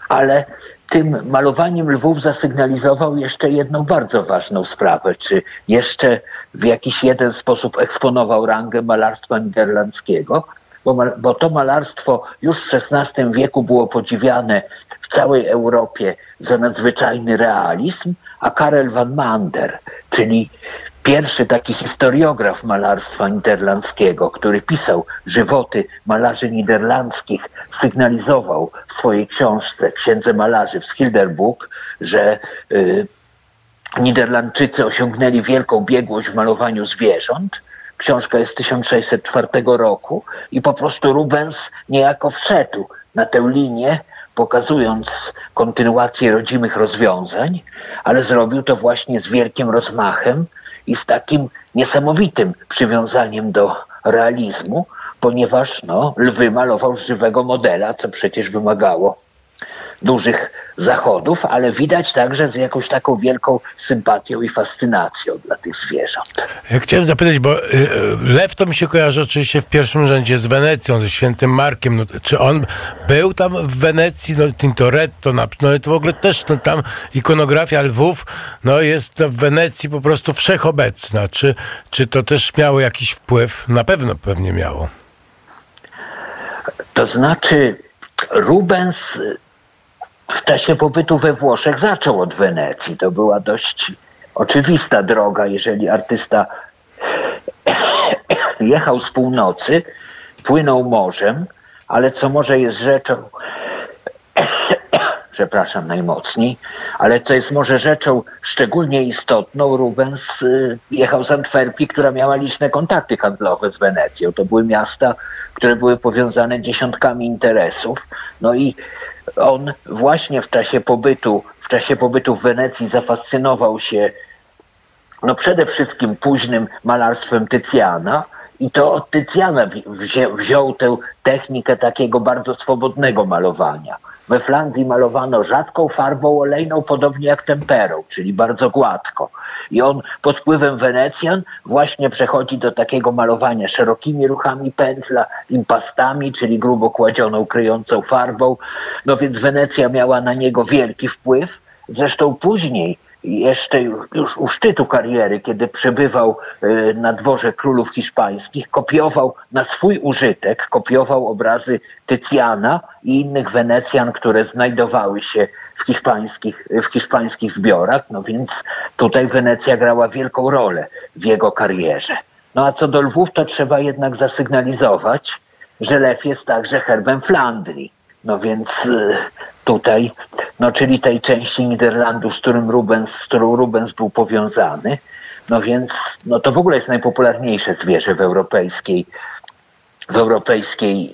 Ale tym malowaniem lwów zasygnalizował jeszcze jedną bardzo ważną sprawę, czy jeszcze w jakiś jeden sposób eksponował rangę malarstwa niderlandzkiego, bo, bo to malarstwo już w szesnastym wieku było podziwiane w całej Europie za nadzwyczajny realizm, a Karel van Mander, czyli pierwszy taki historiograf malarstwa niderlandzkiego, który pisał żywoty malarzy niderlandzkich, sygnalizował w swojej książce, Księdze Malarzy w Schilderboek, że y, Niderlandczycy osiągnęli wielką biegłość w malowaniu zwierząt. Książka jest z tysiąc sześćset czwartego roku i po prostu Rubens niejako wszedł na tę linię, pokazując kontynuację rodzimych rozwiązań, ale zrobił to właśnie z wielkim rozmachem i z takim niesamowitym przywiązaniem do realizmu, ponieważ no, lwy malował z żywego modela, co przecież wymagało dużych zachodów, ale widać także z jakąś taką wielką sympatią i fascynacją dla tych zwierząt. Ja chciałem zapytać, bo lew to mi się kojarzy oczywiście w pierwszym rzędzie z Wenecją, ze Świętym Markiem. No, czy on był tam w Wenecji? No, Tintoretto, no to w ogóle też no, tam ikonografia lwów no, jest w Wenecji po prostu wszechobecna. Czy, czy to też miało jakiś wpływ? Na pewno pewnie miało. To znaczy Rubens w czasie pobytu we Włoszech zaczął od Wenecji. To była dość oczywista droga, jeżeli artysta jechał z północy, płynął morzem, ale co może jest rzeczą, przepraszam najmocniej, ale co jest może rzeczą szczególnie istotną, Rubens jechał z Antwerpii, która miała liczne kontakty handlowe z Wenecją. To były miasta, które były powiązane dziesiątkami interesów. No i on właśnie w czasie pobytu, w czasie pobytu w Wenecji zafascynował się no przede wszystkim późnym malarstwem Tycjana i to od Tycjana wziął, wziął tę technikę takiego bardzo swobodnego malowania. We Flandrii malowano rzadką farbą olejną, podobnie jak temperą, czyli bardzo gładko. I on pod wpływem Wenecjan właśnie przechodzi do takiego malowania szerokimi ruchami pędzla, impastami, czyli grubo kładzioną, kryjącą farbą. No więc Wenecja miała na niego wielki wpływ. Zresztą później, jeszcze już u szczytu kariery, kiedy przebywał na dworze królów hiszpańskich, kopiował na swój użytek, kopiował obrazy Tycjana i innych Wenecjan, które znajdowały się w hiszpańskich, w hiszpańskich zbiorach. No więc tutaj Wenecja grała wielką rolę w jego karierze. No a co do lwów, to trzeba jednak zasygnalizować, że lew jest także herbem Flandrii. No więc tutaj, no czyli tej części Niderlandów, z, którym Rubens, z którą Rubens był powiązany, no więc no to w ogóle jest najpopularniejsze zwierzę w europejskiej, w europejskiej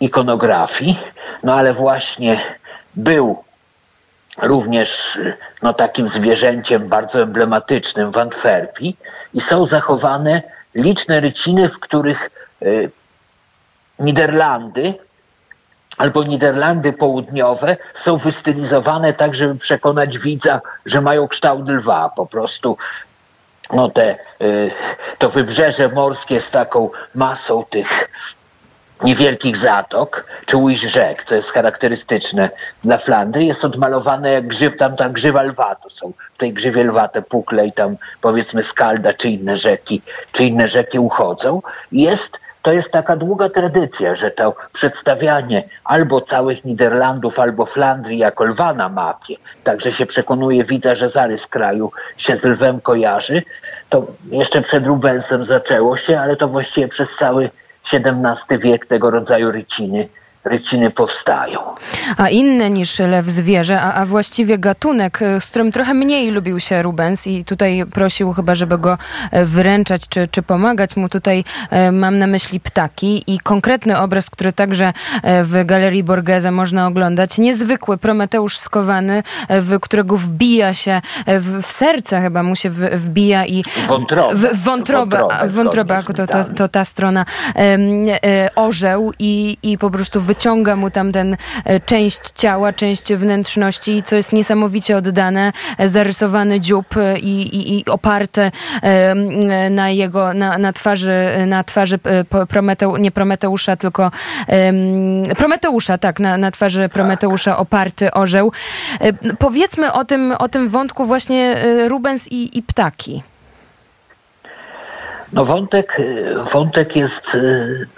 ikonografii, no ale właśnie był również no takim zwierzęciem bardzo emblematycznym w Antwerpii i są zachowane liczne ryciny, w których y, Niderlandy albo Niderlandy południowe są wystylizowane tak, żeby przekonać widza, że mają kształt lwa. Po prostu no te, y, to wybrzeże morskie z taką masą tych niewielkich zatok, czy ujść rzek, co jest charakterystyczne dla Flandry, jest odmalowane jak grzyb, tam ta grzywa lwa, to są w tej grzywie lwa te pukle i tam powiedzmy Skalda, czy inne rzeki, czy inne rzeki uchodzą. Jest To jest taka długa tradycja, że to przedstawianie albo całych Niderlandów, albo Flandrii jako lwa na mapie, także się przekonuje widza, że zarys kraju się z lwem kojarzy. To jeszcze przed Rubensem zaczęło się, ale to właściwie przez cały siedemnasty wiek tego rodzaju ryciny, ryciny powstają. A inne niż lew zwierzę, a, a właściwie gatunek, z którym trochę mniej lubił się Rubens i tutaj prosił chyba, żeby go wyręczać czy, czy pomagać mu. Tutaj mam na myśli ptaki i konkretny obraz, który także w Galerii Borghese można oglądać. Niezwykły Prometeusz skowany, w którego wbija się w, w serce chyba mu się w, wbija i wątroba, w, wątroba, wątroba, wątroba to, to, to ta strona orzeł i, i po prostu wyciąga mu tam ten część ciała, część wnętrzności i co jest niesamowicie oddane, zarysowany dziób i, i, i oparte na jego, na, na twarzy, na twarzy Prometeu, nie Prometeusza, tylko Prometeusza, tak, na, na twarzy Prometeusza oparty orzeł. Powiedzmy o tym, o tym wątku właśnie Rubens i, i ptaki. No wątek, wątek jest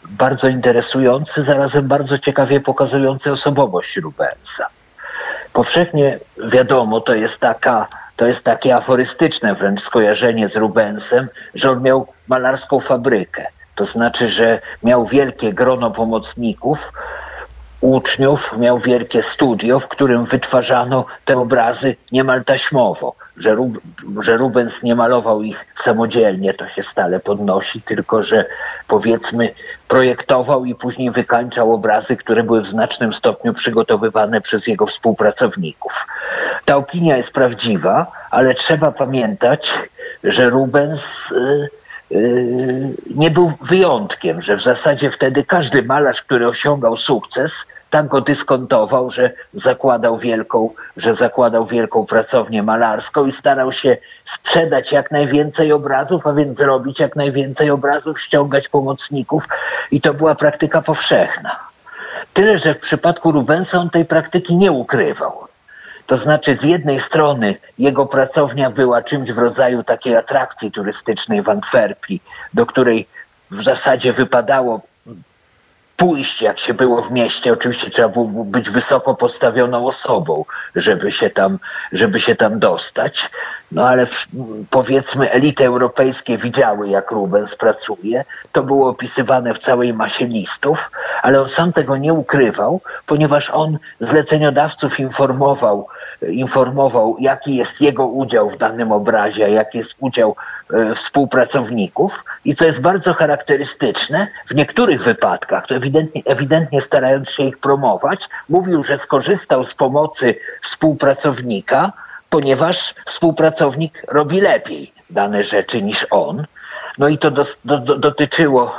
bardzo interesujący, zarazem bardzo ciekawie pokazujący osobowość Rubensa. Powszechnie wiadomo, to jest taka, to jest takie aforystyczne wręcz skojarzenie z Rubensem, że on miał malarską fabrykę. To znaczy, że miał wielkie grono pomocników, uczniów, miał wielkie studio, w którym wytwarzano te obrazy niemal taśmowo, że, Rub, że Rubens nie malował ich samodzielnie, to się stale podnosi, tylko że powiedzmy projektował i później wykańczał obrazy, które były w znacznym stopniu przygotowywane przez jego współpracowników. Ta opinia jest prawdziwa, ale trzeba pamiętać, że Rubens yy, nie był wyjątkiem, że w zasadzie wtedy każdy malarz, który osiągał sukces, tak go dyskontował, że zakładał wielką, że zakładał wielką pracownię malarską i starał się sprzedać jak najwięcej obrazów, a więc zrobić jak najwięcej obrazów, ściągać pomocników i to była praktyka powszechna. Tyle, że w przypadku Rubensa on tej praktyki nie ukrywał. To znaczy z jednej strony jego pracownia była czymś w rodzaju takiej atrakcji turystycznej w Antwerpii, do której w zasadzie wypadało pójść, jak się było w mieście. Oczywiście trzeba było być wysoko postawioną osobą, żeby się tam, żeby się tam dostać. No ale w, powiedzmy elity europejskie widziały, jak Rubens pracuje. To było opisywane w całej masie listów, ale on sam tego nie ukrywał, ponieważ on zleceniodawców informował, informował, jaki jest jego udział w danym obrazie, jaki jest udział e, współpracowników i co jest bardzo charakterystyczne, w niektórych wypadkach, to ewidentnie, ewidentnie starając się ich promować, mówił, że skorzystał z pomocy współpracownika, ponieważ współpracownik robi lepiej dane rzeczy niż on. No i to do, do, dotyczyło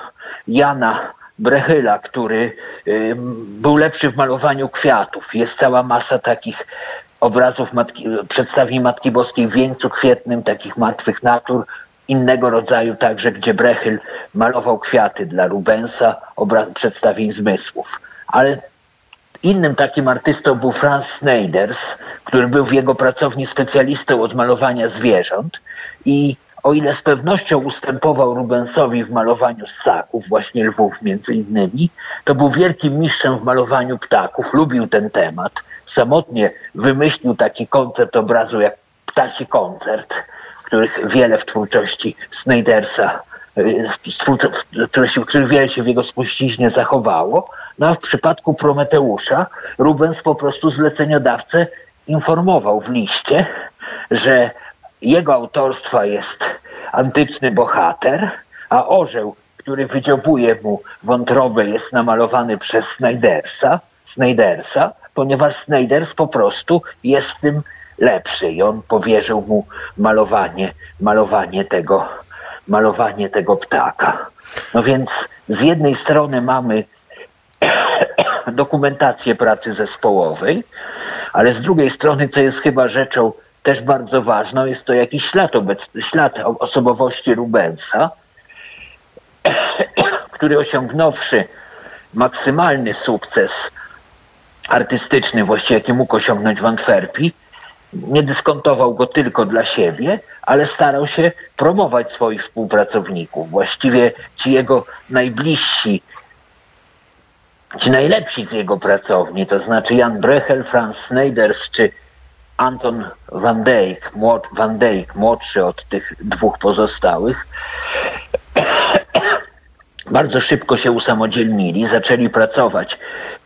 Jana Brechela, który y, był lepszy w malowaniu kwiatów. Jest cała masa takich obrazów matki, przedstawień Matki Boskiej w wieńcu kwietnym, takich martwych natur, innego rodzaju także, gdzie Brechel malował kwiaty dla Rubensa, obraz przedstawień zmysłów. Ale innym takim artystą był Frans Snyders, który był w jego pracowni specjalistą od malowania zwierząt i o ile z pewnością ustępował Rubensowi w malowaniu ssaków, właśnie lwów między innymi, to był wielkim mistrzem w malowaniu ptaków, lubił ten temat. Samotnie wymyślił taki koncept obrazu jak ptasi koncert, których wiele w twórczości Snydersa, które się, które wiele się w jego spuściźnie zachowało. No a w przypadku Prometeusza Rubens po prostu zleceniodawcę informował w liście, że jego autorstwa jest antyczny bohater, a orzeł, który wydziobuje mu wątrobę, jest namalowany przez Snydersa, Snydersa ponieważ Snyders po prostu jest w tym lepszy i on powierzył mu malowanie, malowanie tego, malowanie tego ptaka. No więc z jednej strony mamy dokumentację pracy zespołowej, ale z drugiej strony, co jest chyba rzeczą też bardzo ważną, jest to jakiś ślad, obec, ślad osobowości Rubensa, który osiągnąwszy maksymalny sukces artystyczny, właściwie jaki mógł osiągnąć w Antwerpii, nie dyskontował go tylko dla siebie, ale starał się promować swoich współpracowników. Właściwie ci jego najbliżsi, ci najlepsi z jego pracowni, to znaczy Jan Brechel, Frans Snyders czy Anton van Dyck, młod, van Dyck, młodszy od tych dwóch pozostałych, bardzo szybko się usamodzielnili, zaczęli pracować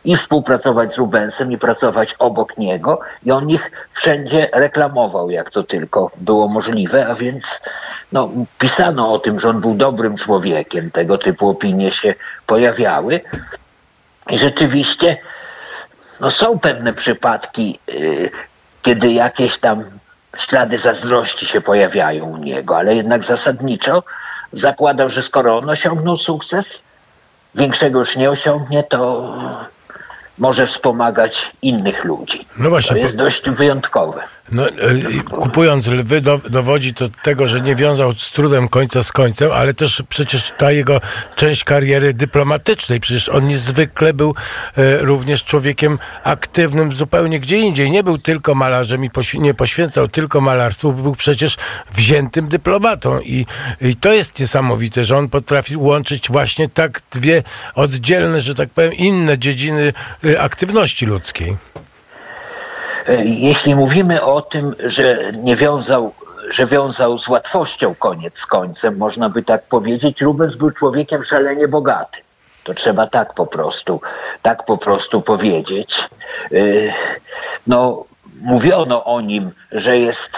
i współpracować z Rubensem i pracować obok niego i on ich wszędzie reklamował, jak to tylko było możliwe, a więc no, pisano o tym, że on był dobrym człowiekiem, tego typu opinie się pojawiały i rzeczywiście no, są pewne przypadki, yy, kiedy jakieś tam ślady zazdrości się pojawiają u niego, ale jednak zasadniczo zakładał, że skoro on osiągnął sukces, większego już nie osiągnie, to może wspomagać innych ludzi. No właśnie, to jest po... dość wyjątkowe. No, kupując lwy dowodzi to tego, że nie wiązał z trudem końca z końcem, ale też przecież ta jego część kariery dyplomatycznej, przecież on niezwykle był również człowiekiem aktywnym zupełnie gdzie indziej. Nie był tylko malarzem i poświę- nie poświęcał tylko malarstwu, był przecież wziętym dyplomatą i, i to jest niesamowite, że on potrafił łączyć właśnie tak dwie oddzielne, że tak powiem, inne dziedziny aktywności ludzkiej. Jeśli mówimy o tym, że nie wiązał, że wiązał z łatwością koniec z końcem, można by tak powiedzieć, Rubens był człowiekiem szalenie bogatym. To trzeba tak po prostu, tak po prostu powiedzieć. No, mówiono o nim, że jest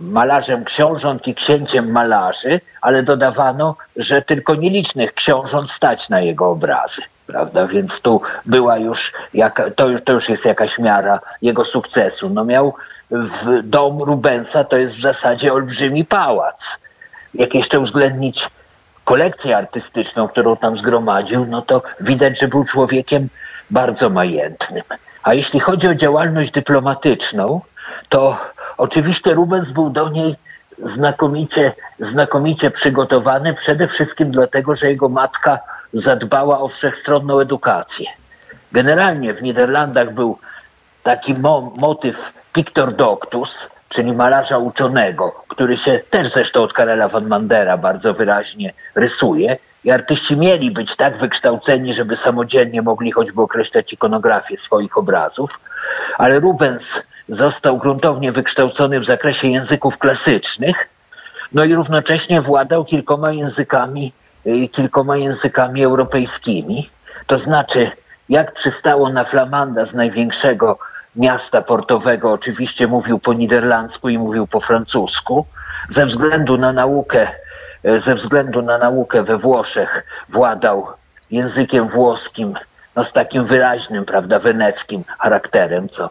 malarzem książąt i księciem malarzy, ale dodawano, że tylko nielicznych książąt stać na jego obrazy. Prawda? Więc tu była już, jaka, to, już, to już jest jakaś miara jego sukcesu. No miał w dom Rubensa, to jest w zasadzie olbrzymi pałac. Jak jeszcze uwzględnić kolekcję artystyczną, którą tam zgromadził, no to widać, że był człowiekiem bardzo majętnym. A jeśli chodzi o działalność dyplomatyczną, to oczywiście Rubens był do niej znakomicie, znakomicie przygotowany, przede wszystkim dlatego, że jego matka zadbała o wszechstronną edukację. Generalnie w Niderlandach był taki mo- motyw pictor doctus, czyli malarza uczonego, który się też zresztą od Karela van Mandera bardzo wyraźnie rysuje. I artyści mieli być tak wykształceni, żeby samodzielnie mogli choćby określać ikonografię swoich obrazów, ale Rubens został gruntownie wykształcony w zakresie języków klasycznych, no i równocześnie władał kilkoma językami kilkoma językami europejskimi. To znaczy, jak przystało na Flamanda z największego miasta portowego, oczywiście mówił po niderlandzku i mówił po francusku. Ze względu na naukę, ze względu na naukę we Włoszech władał językiem włoskim, no z takim wyraźnym, prawda, weneckim charakterem, co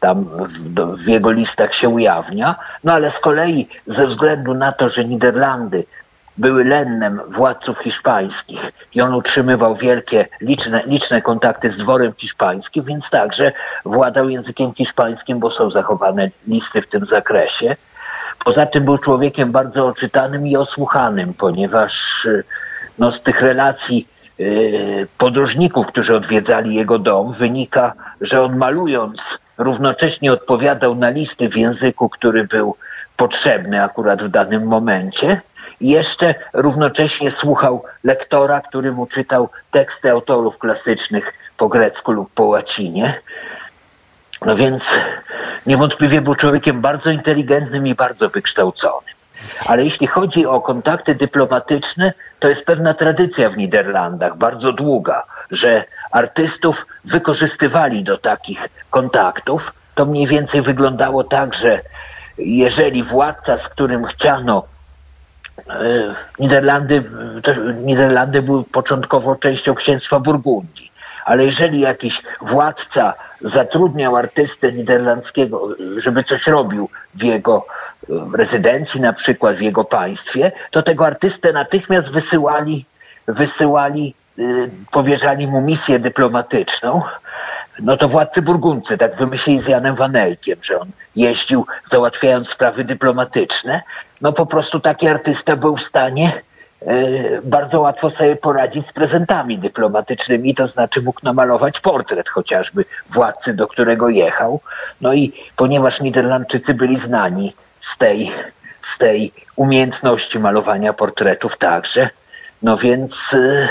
tam w, w jego listach się ujawnia. No ale z kolei ze względu na to, że Niderlandy były lennem władców hiszpańskich i on utrzymywał wielkie, liczne, liczne kontakty z dworem hiszpańskim, więc także władał językiem hiszpańskim, bo są zachowane listy w tym zakresie. Poza tym był człowiekiem bardzo oczytanym i osłuchanym, ponieważ no, z tych relacji yy, podróżników, którzy odwiedzali jego dom, wynika, że on malując równocześnie odpowiadał na listy w języku, który był potrzebny akurat w danym momencie. I jeszcze równocześnie słuchał lektora, który mu czytał teksty autorów klasycznych po grecku lub po łacinie. No więc niewątpliwie był człowiekiem bardzo inteligentnym i bardzo wykształconym. Ale jeśli chodzi o kontakty dyplomatyczne, to jest pewna tradycja w Niderlandach, bardzo długa, że artystów wykorzystywali do takich kontaktów. To mniej więcej wyglądało tak, że jeżeli władca, z którym chciano Niderlandy, Niderlandy były początkowo częścią księstwa Burgundii, ale jeżeli jakiś władca zatrudniał artystę niderlandzkiego, żeby coś robił w jego rezydencji, na przykład w jego państwie, to tego artystę natychmiast wysyłali, wysyłali, powierzali mu misję dyplomatyczną. No to władcy burgundcy tak wymyślili z Janem van Eyckiem, że on jeździł załatwiając sprawy dyplomatyczne. No po prostu taki artysta był w stanie y, bardzo łatwo sobie poradzić z prezentami dyplomatycznymi, to znaczy mógł namalować portret chociażby władcy, do którego jechał. No i ponieważ Niderlandczycy byli znani z tej, z tej umiejętności malowania portretów także, no więc... Y,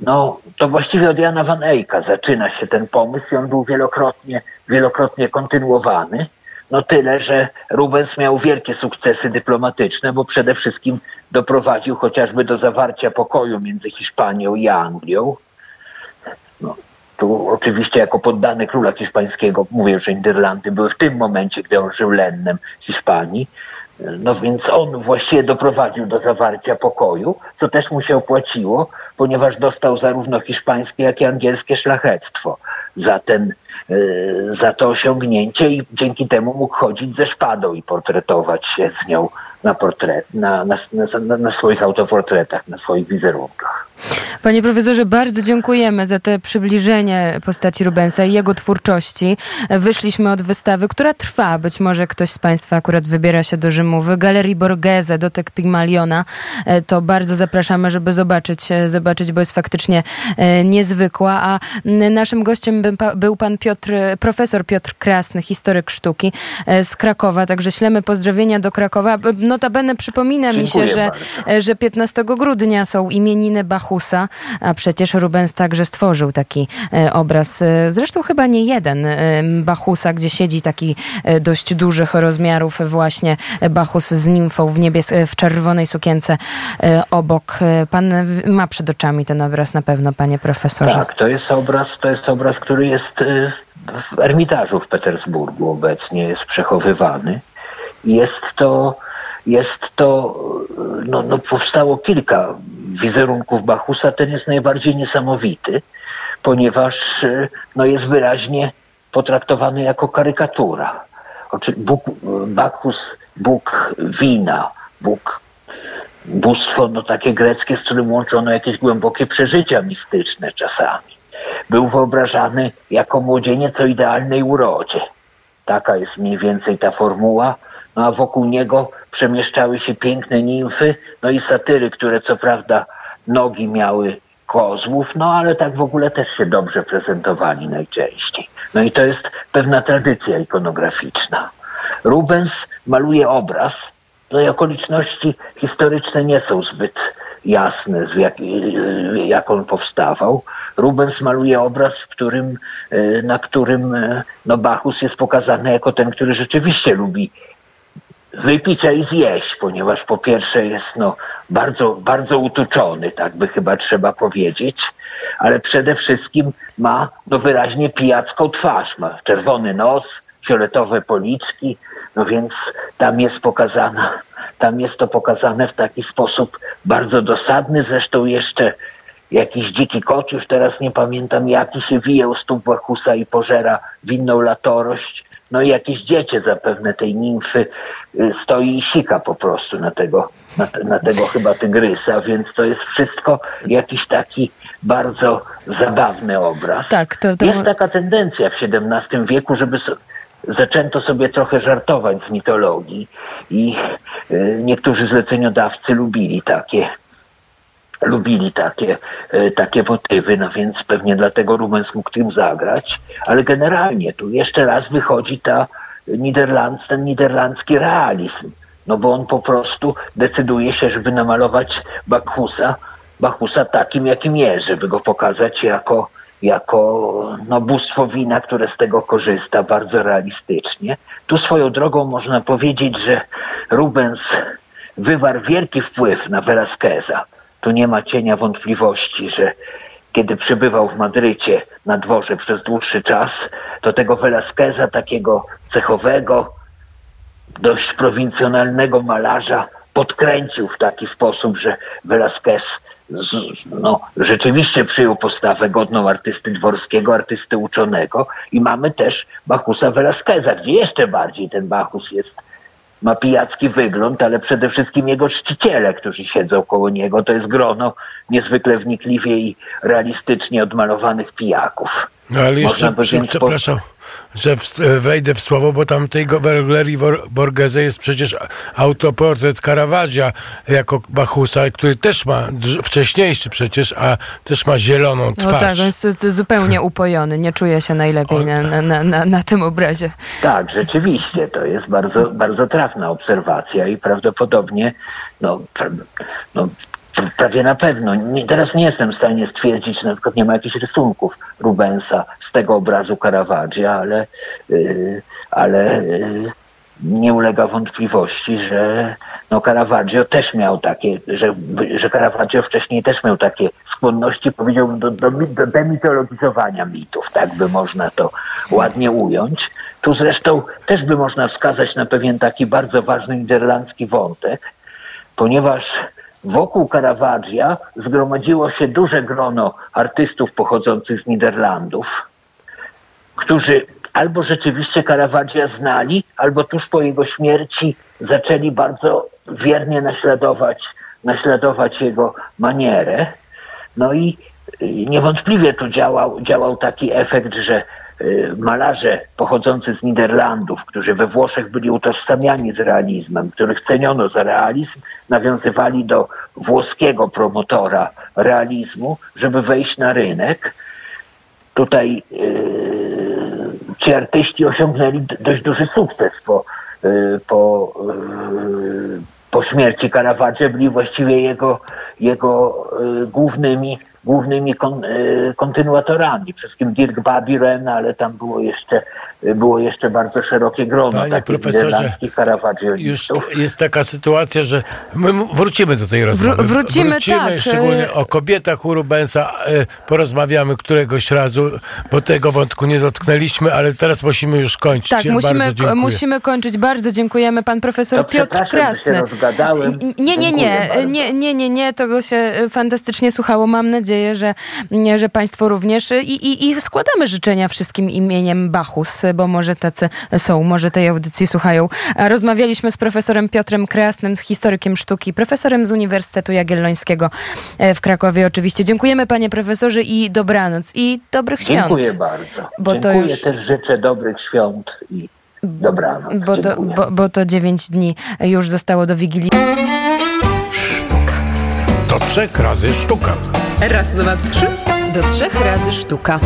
No, to właściwie od Jana van Eycka zaczyna się ten pomysł i on był wielokrotnie, wielokrotnie kontynuowany. No tyle, że Rubens miał wielkie sukcesy dyplomatyczne, bo przede wszystkim doprowadził chociażby do zawarcia pokoju między Hiszpanią i Anglią. No, tu oczywiście jako poddany króla hiszpańskiego mówię, że Niderlandy były w tym momencie, gdy on żył lennem Hiszpanii. No więc on właściwie doprowadził do zawarcia pokoju, co też mu się opłaciło, ponieważ dostał zarówno hiszpańskie, jak i angielskie szlachectwo za, ten, yy, za to osiągnięcie i dzięki temu mógł chodzić ze szpadą i portretować się z nią na, portret, na, na, na, na swoich autoportretach, na swoich wizerunkach. Panie profesorze, bardzo dziękujemy za to przybliżenie postaci Rubensa i jego twórczości. Wyszliśmy od wystawy, która trwa. Być może ktoś z Państwa akurat wybiera się do Rzymu. W Galerii Borghese, Dotek Pigmaliona. To bardzo zapraszamy, żeby zobaczyć, zobaczyć, bo jest faktycznie niezwykła. A naszym gościem był pan Piotr, profesor Piotr Krasny, historyk sztuki z Krakowa. Także ślemy pozdrowienia do Krakowa. Notabene przypomina mi się, że, że piętnastego grudnia są imieniny Bachusa, a przecież Rubens także stworzył taki obraz, zresztą chyba nie jeden, Bachusa, gdzie siedzi taki dość dużych rozmiarów właśnie Bachus z nimfą w niebies- w czerwonej sukience obok. Pan ma przed oczami ten obraz na pewno, panie profesorze. Tak, to jest obraz, to jest obraz, który jest w Ermitażu w Petersburgu obecnie, jest przechowywany. Jest to, jest to no, no powstało kilka wizerunków Bachusa. Ten jest najbardziej niesamowity, ponieważ no, jest wyraźnie potraktowany jako karykatura. Bóg, Bachus, Bóg wina, Bóg bóstwo no, takie greckie, z którym łączono jakieś głębokie przeżycia mistyczne czasami. Był wyobrażany jako młodzieniec o idealnej urodzie. Taka jest mniej więcej ta formuła. No a wokół niego przemieszczały się piękne nimfy, no i satyry, które co prawda nogi miały kozłów, no ale tak w ogóle też się dobrze prezentowali najczęściej. No i to jest pewna tradycja ikonograficzna. Rubens maluje obraz, no i okoliczności historyczne nie są zbyt jasne, jak, jak on powstawał. Rubens maluje obraz, w którym, na którym no Bachus jest pokazany jako ten, który rzeczywiście lubi wypić i zjeść, ponieważ po pierwsze jest no, bardzo, bardzo utuczony, tak by chyba trzeba powiedzieć, ale przede wszystkim ma no, wyraźnie pijacką twarz, ma czerwony nos, fioletowe policzki, no więc tam jest pokazana, tam jest to pokazane w taki sposób bardzo dosadny, zresztą jeszcze jakiś dziki kociusz, teraz nie pamiętam jaki, się wije u stóp Bachusa i pożera winną latorość. No i jakieś dziecię zapewne tej nimfy stoi i sika po prostu na tego, na, te, na tego chyba tygrysa, więc to jest wszystko jakiś taki bardzo zabawny obraz. Tak, to, to... Jest taka tendencja w siedemnastym wieku, żeby so, zaczęto sobie trochę żartować z mitologii i y, niektórzy zleceniodawcy lubili takie lubili takie, takie motywy, no więc pewnie dlatego Rubens mógł tym zagrać, ale generalnie tu jeszcze raz wychodzi ta Niderlands, ten niderlandzki realizm, no bo on po prostu decyduje się, żeby namalować Bachusa, Bachusa takim, jakim jest, żeby go pokazać jako, jako no, bóstwo wina, które z tego korzysta bardzo realistycznie. Tu swoją drogą można powiedzieć, że Rubens wywarł wielki wpływ na Velasqueza. Tu nie ma cienia wątpliwości, że kiedy przebywał w Madrycie na dworze przez dłuższy czas, to tego Velasqueza, takiego cechowego, dość prowincjonalnego malarza, podkręcił w taki sposób, że Velasquez z, no, rzeczywiście przyjął postawę godną artysty dworskiego, artysty uczonego. I mamy też Bachusa Velasqueza, gdzie jeszcze bardziej ten Bachus jest, ma pijacki wygląd, ale przede wszystkim jego czciciele, którzy siedzą koło niego, to jest grono niezwykle wnikliwie i realistycznie odmalowanych pijaków. No ale jeszcze, przepraszam, że wejdę w słowo, bo tam tej Galerii Borghese jest przecież autoportret Caravaggia jako Bachusa, który też ma, wcześniejszy przecież, a też ma zieloną twarz. No tak, on jest zupełnie upojony, nie czuje się najlepiej on... na, na, na, na tym obrazie. Tak, rzeczywiście, to jest bardzo, bardzo trafna obserwacja i prawdopodobnie no, no prawie na pewno. Nie, teraz nie jestem w stanie stwierdzić, na przykład nie ma jakichś rysunków Rubensa z tego obrazu Caravaggia, ale, yy, ale yy, nie ulega wątpliwości, że no, Caravaggio też miał takie, że, że Caravaggio wcześniej też miał takie skłonności, powiedziałbym, do, do, do demitologizowania mitów, tak by można to ładnie ująć. Tu zresztą też by można wskazać na pewien taki bardzo ważny niderlandzki wątek, ponieważ wokół Caravaggia zgromadziło się duże grono artystów pochodzących z Niderlandów, którzy albo rzeczywiście Caravaggia znali, albo tuż po jego śmierci zaczęli bardzo wiernie naśladować, naśladować jego manierę. No i niewątpliwie tu działał, działał taki efekt, że malarze pochodzący z Niderlandów, którzy we Włoszech byli utożsamiani z realizmem, których ceniono za realizm, nawiązywali do włoskiego promotora realizmu, żeby wejść na rynek. Tutaj yy, ci artyści osiągnęli dość duży sukces po, yy, po, yy, po śmierci Caravaggio, byli właściwie jego, jego yy, głównymi głównymi kon, y, kontynuatorami. Przede wszystkim Dirk Babiren, ale tam było jeszcze, było jeszcze bardzo szerokie grono. Panie profesorze, już jest taka sytuacja, że my wrócimy do tej rozmowy. Wr- wrócimy, wrócimy tak. Szczególnie o kobietach u Rubensa y, porozmawiamy któregoś razu, bo tego wątku nie dotknęliśmy, ale teraz musimy już kończyć. Tak, ja musimy, k- musimy kończyć. Bardzo dziękujemy. Pan profesor to Piotr Krasny. Nie, nie, nie, nie, nie, nie, nie. Tego się fantastycznie słuchało. Mam nadzieję, Że, że państwo również i, i, i składamy życzenia wszystkim imieniem Bachus, bo może tacy są, może tej audycji słuchają. Rozmawialiśmy z profesorem Piotrem Krasnym, historykiem sztuki, profesorem z Uniwersytetu Jagiellońskiego w Krakowie oczywiście. Dziękujemy, panie profesorze, i dobranoc i dobrych świąt. Dziękuję bardzo. Bo Dziękuję to już... też życzę dobrych świąt i dobranoc. Bo to, bo, bo to dziewięć dni już zostało do Wigilii. Sztuka. To trzech razy sztuka. Raz, dwa, trzy. Do trzech razy sztuka.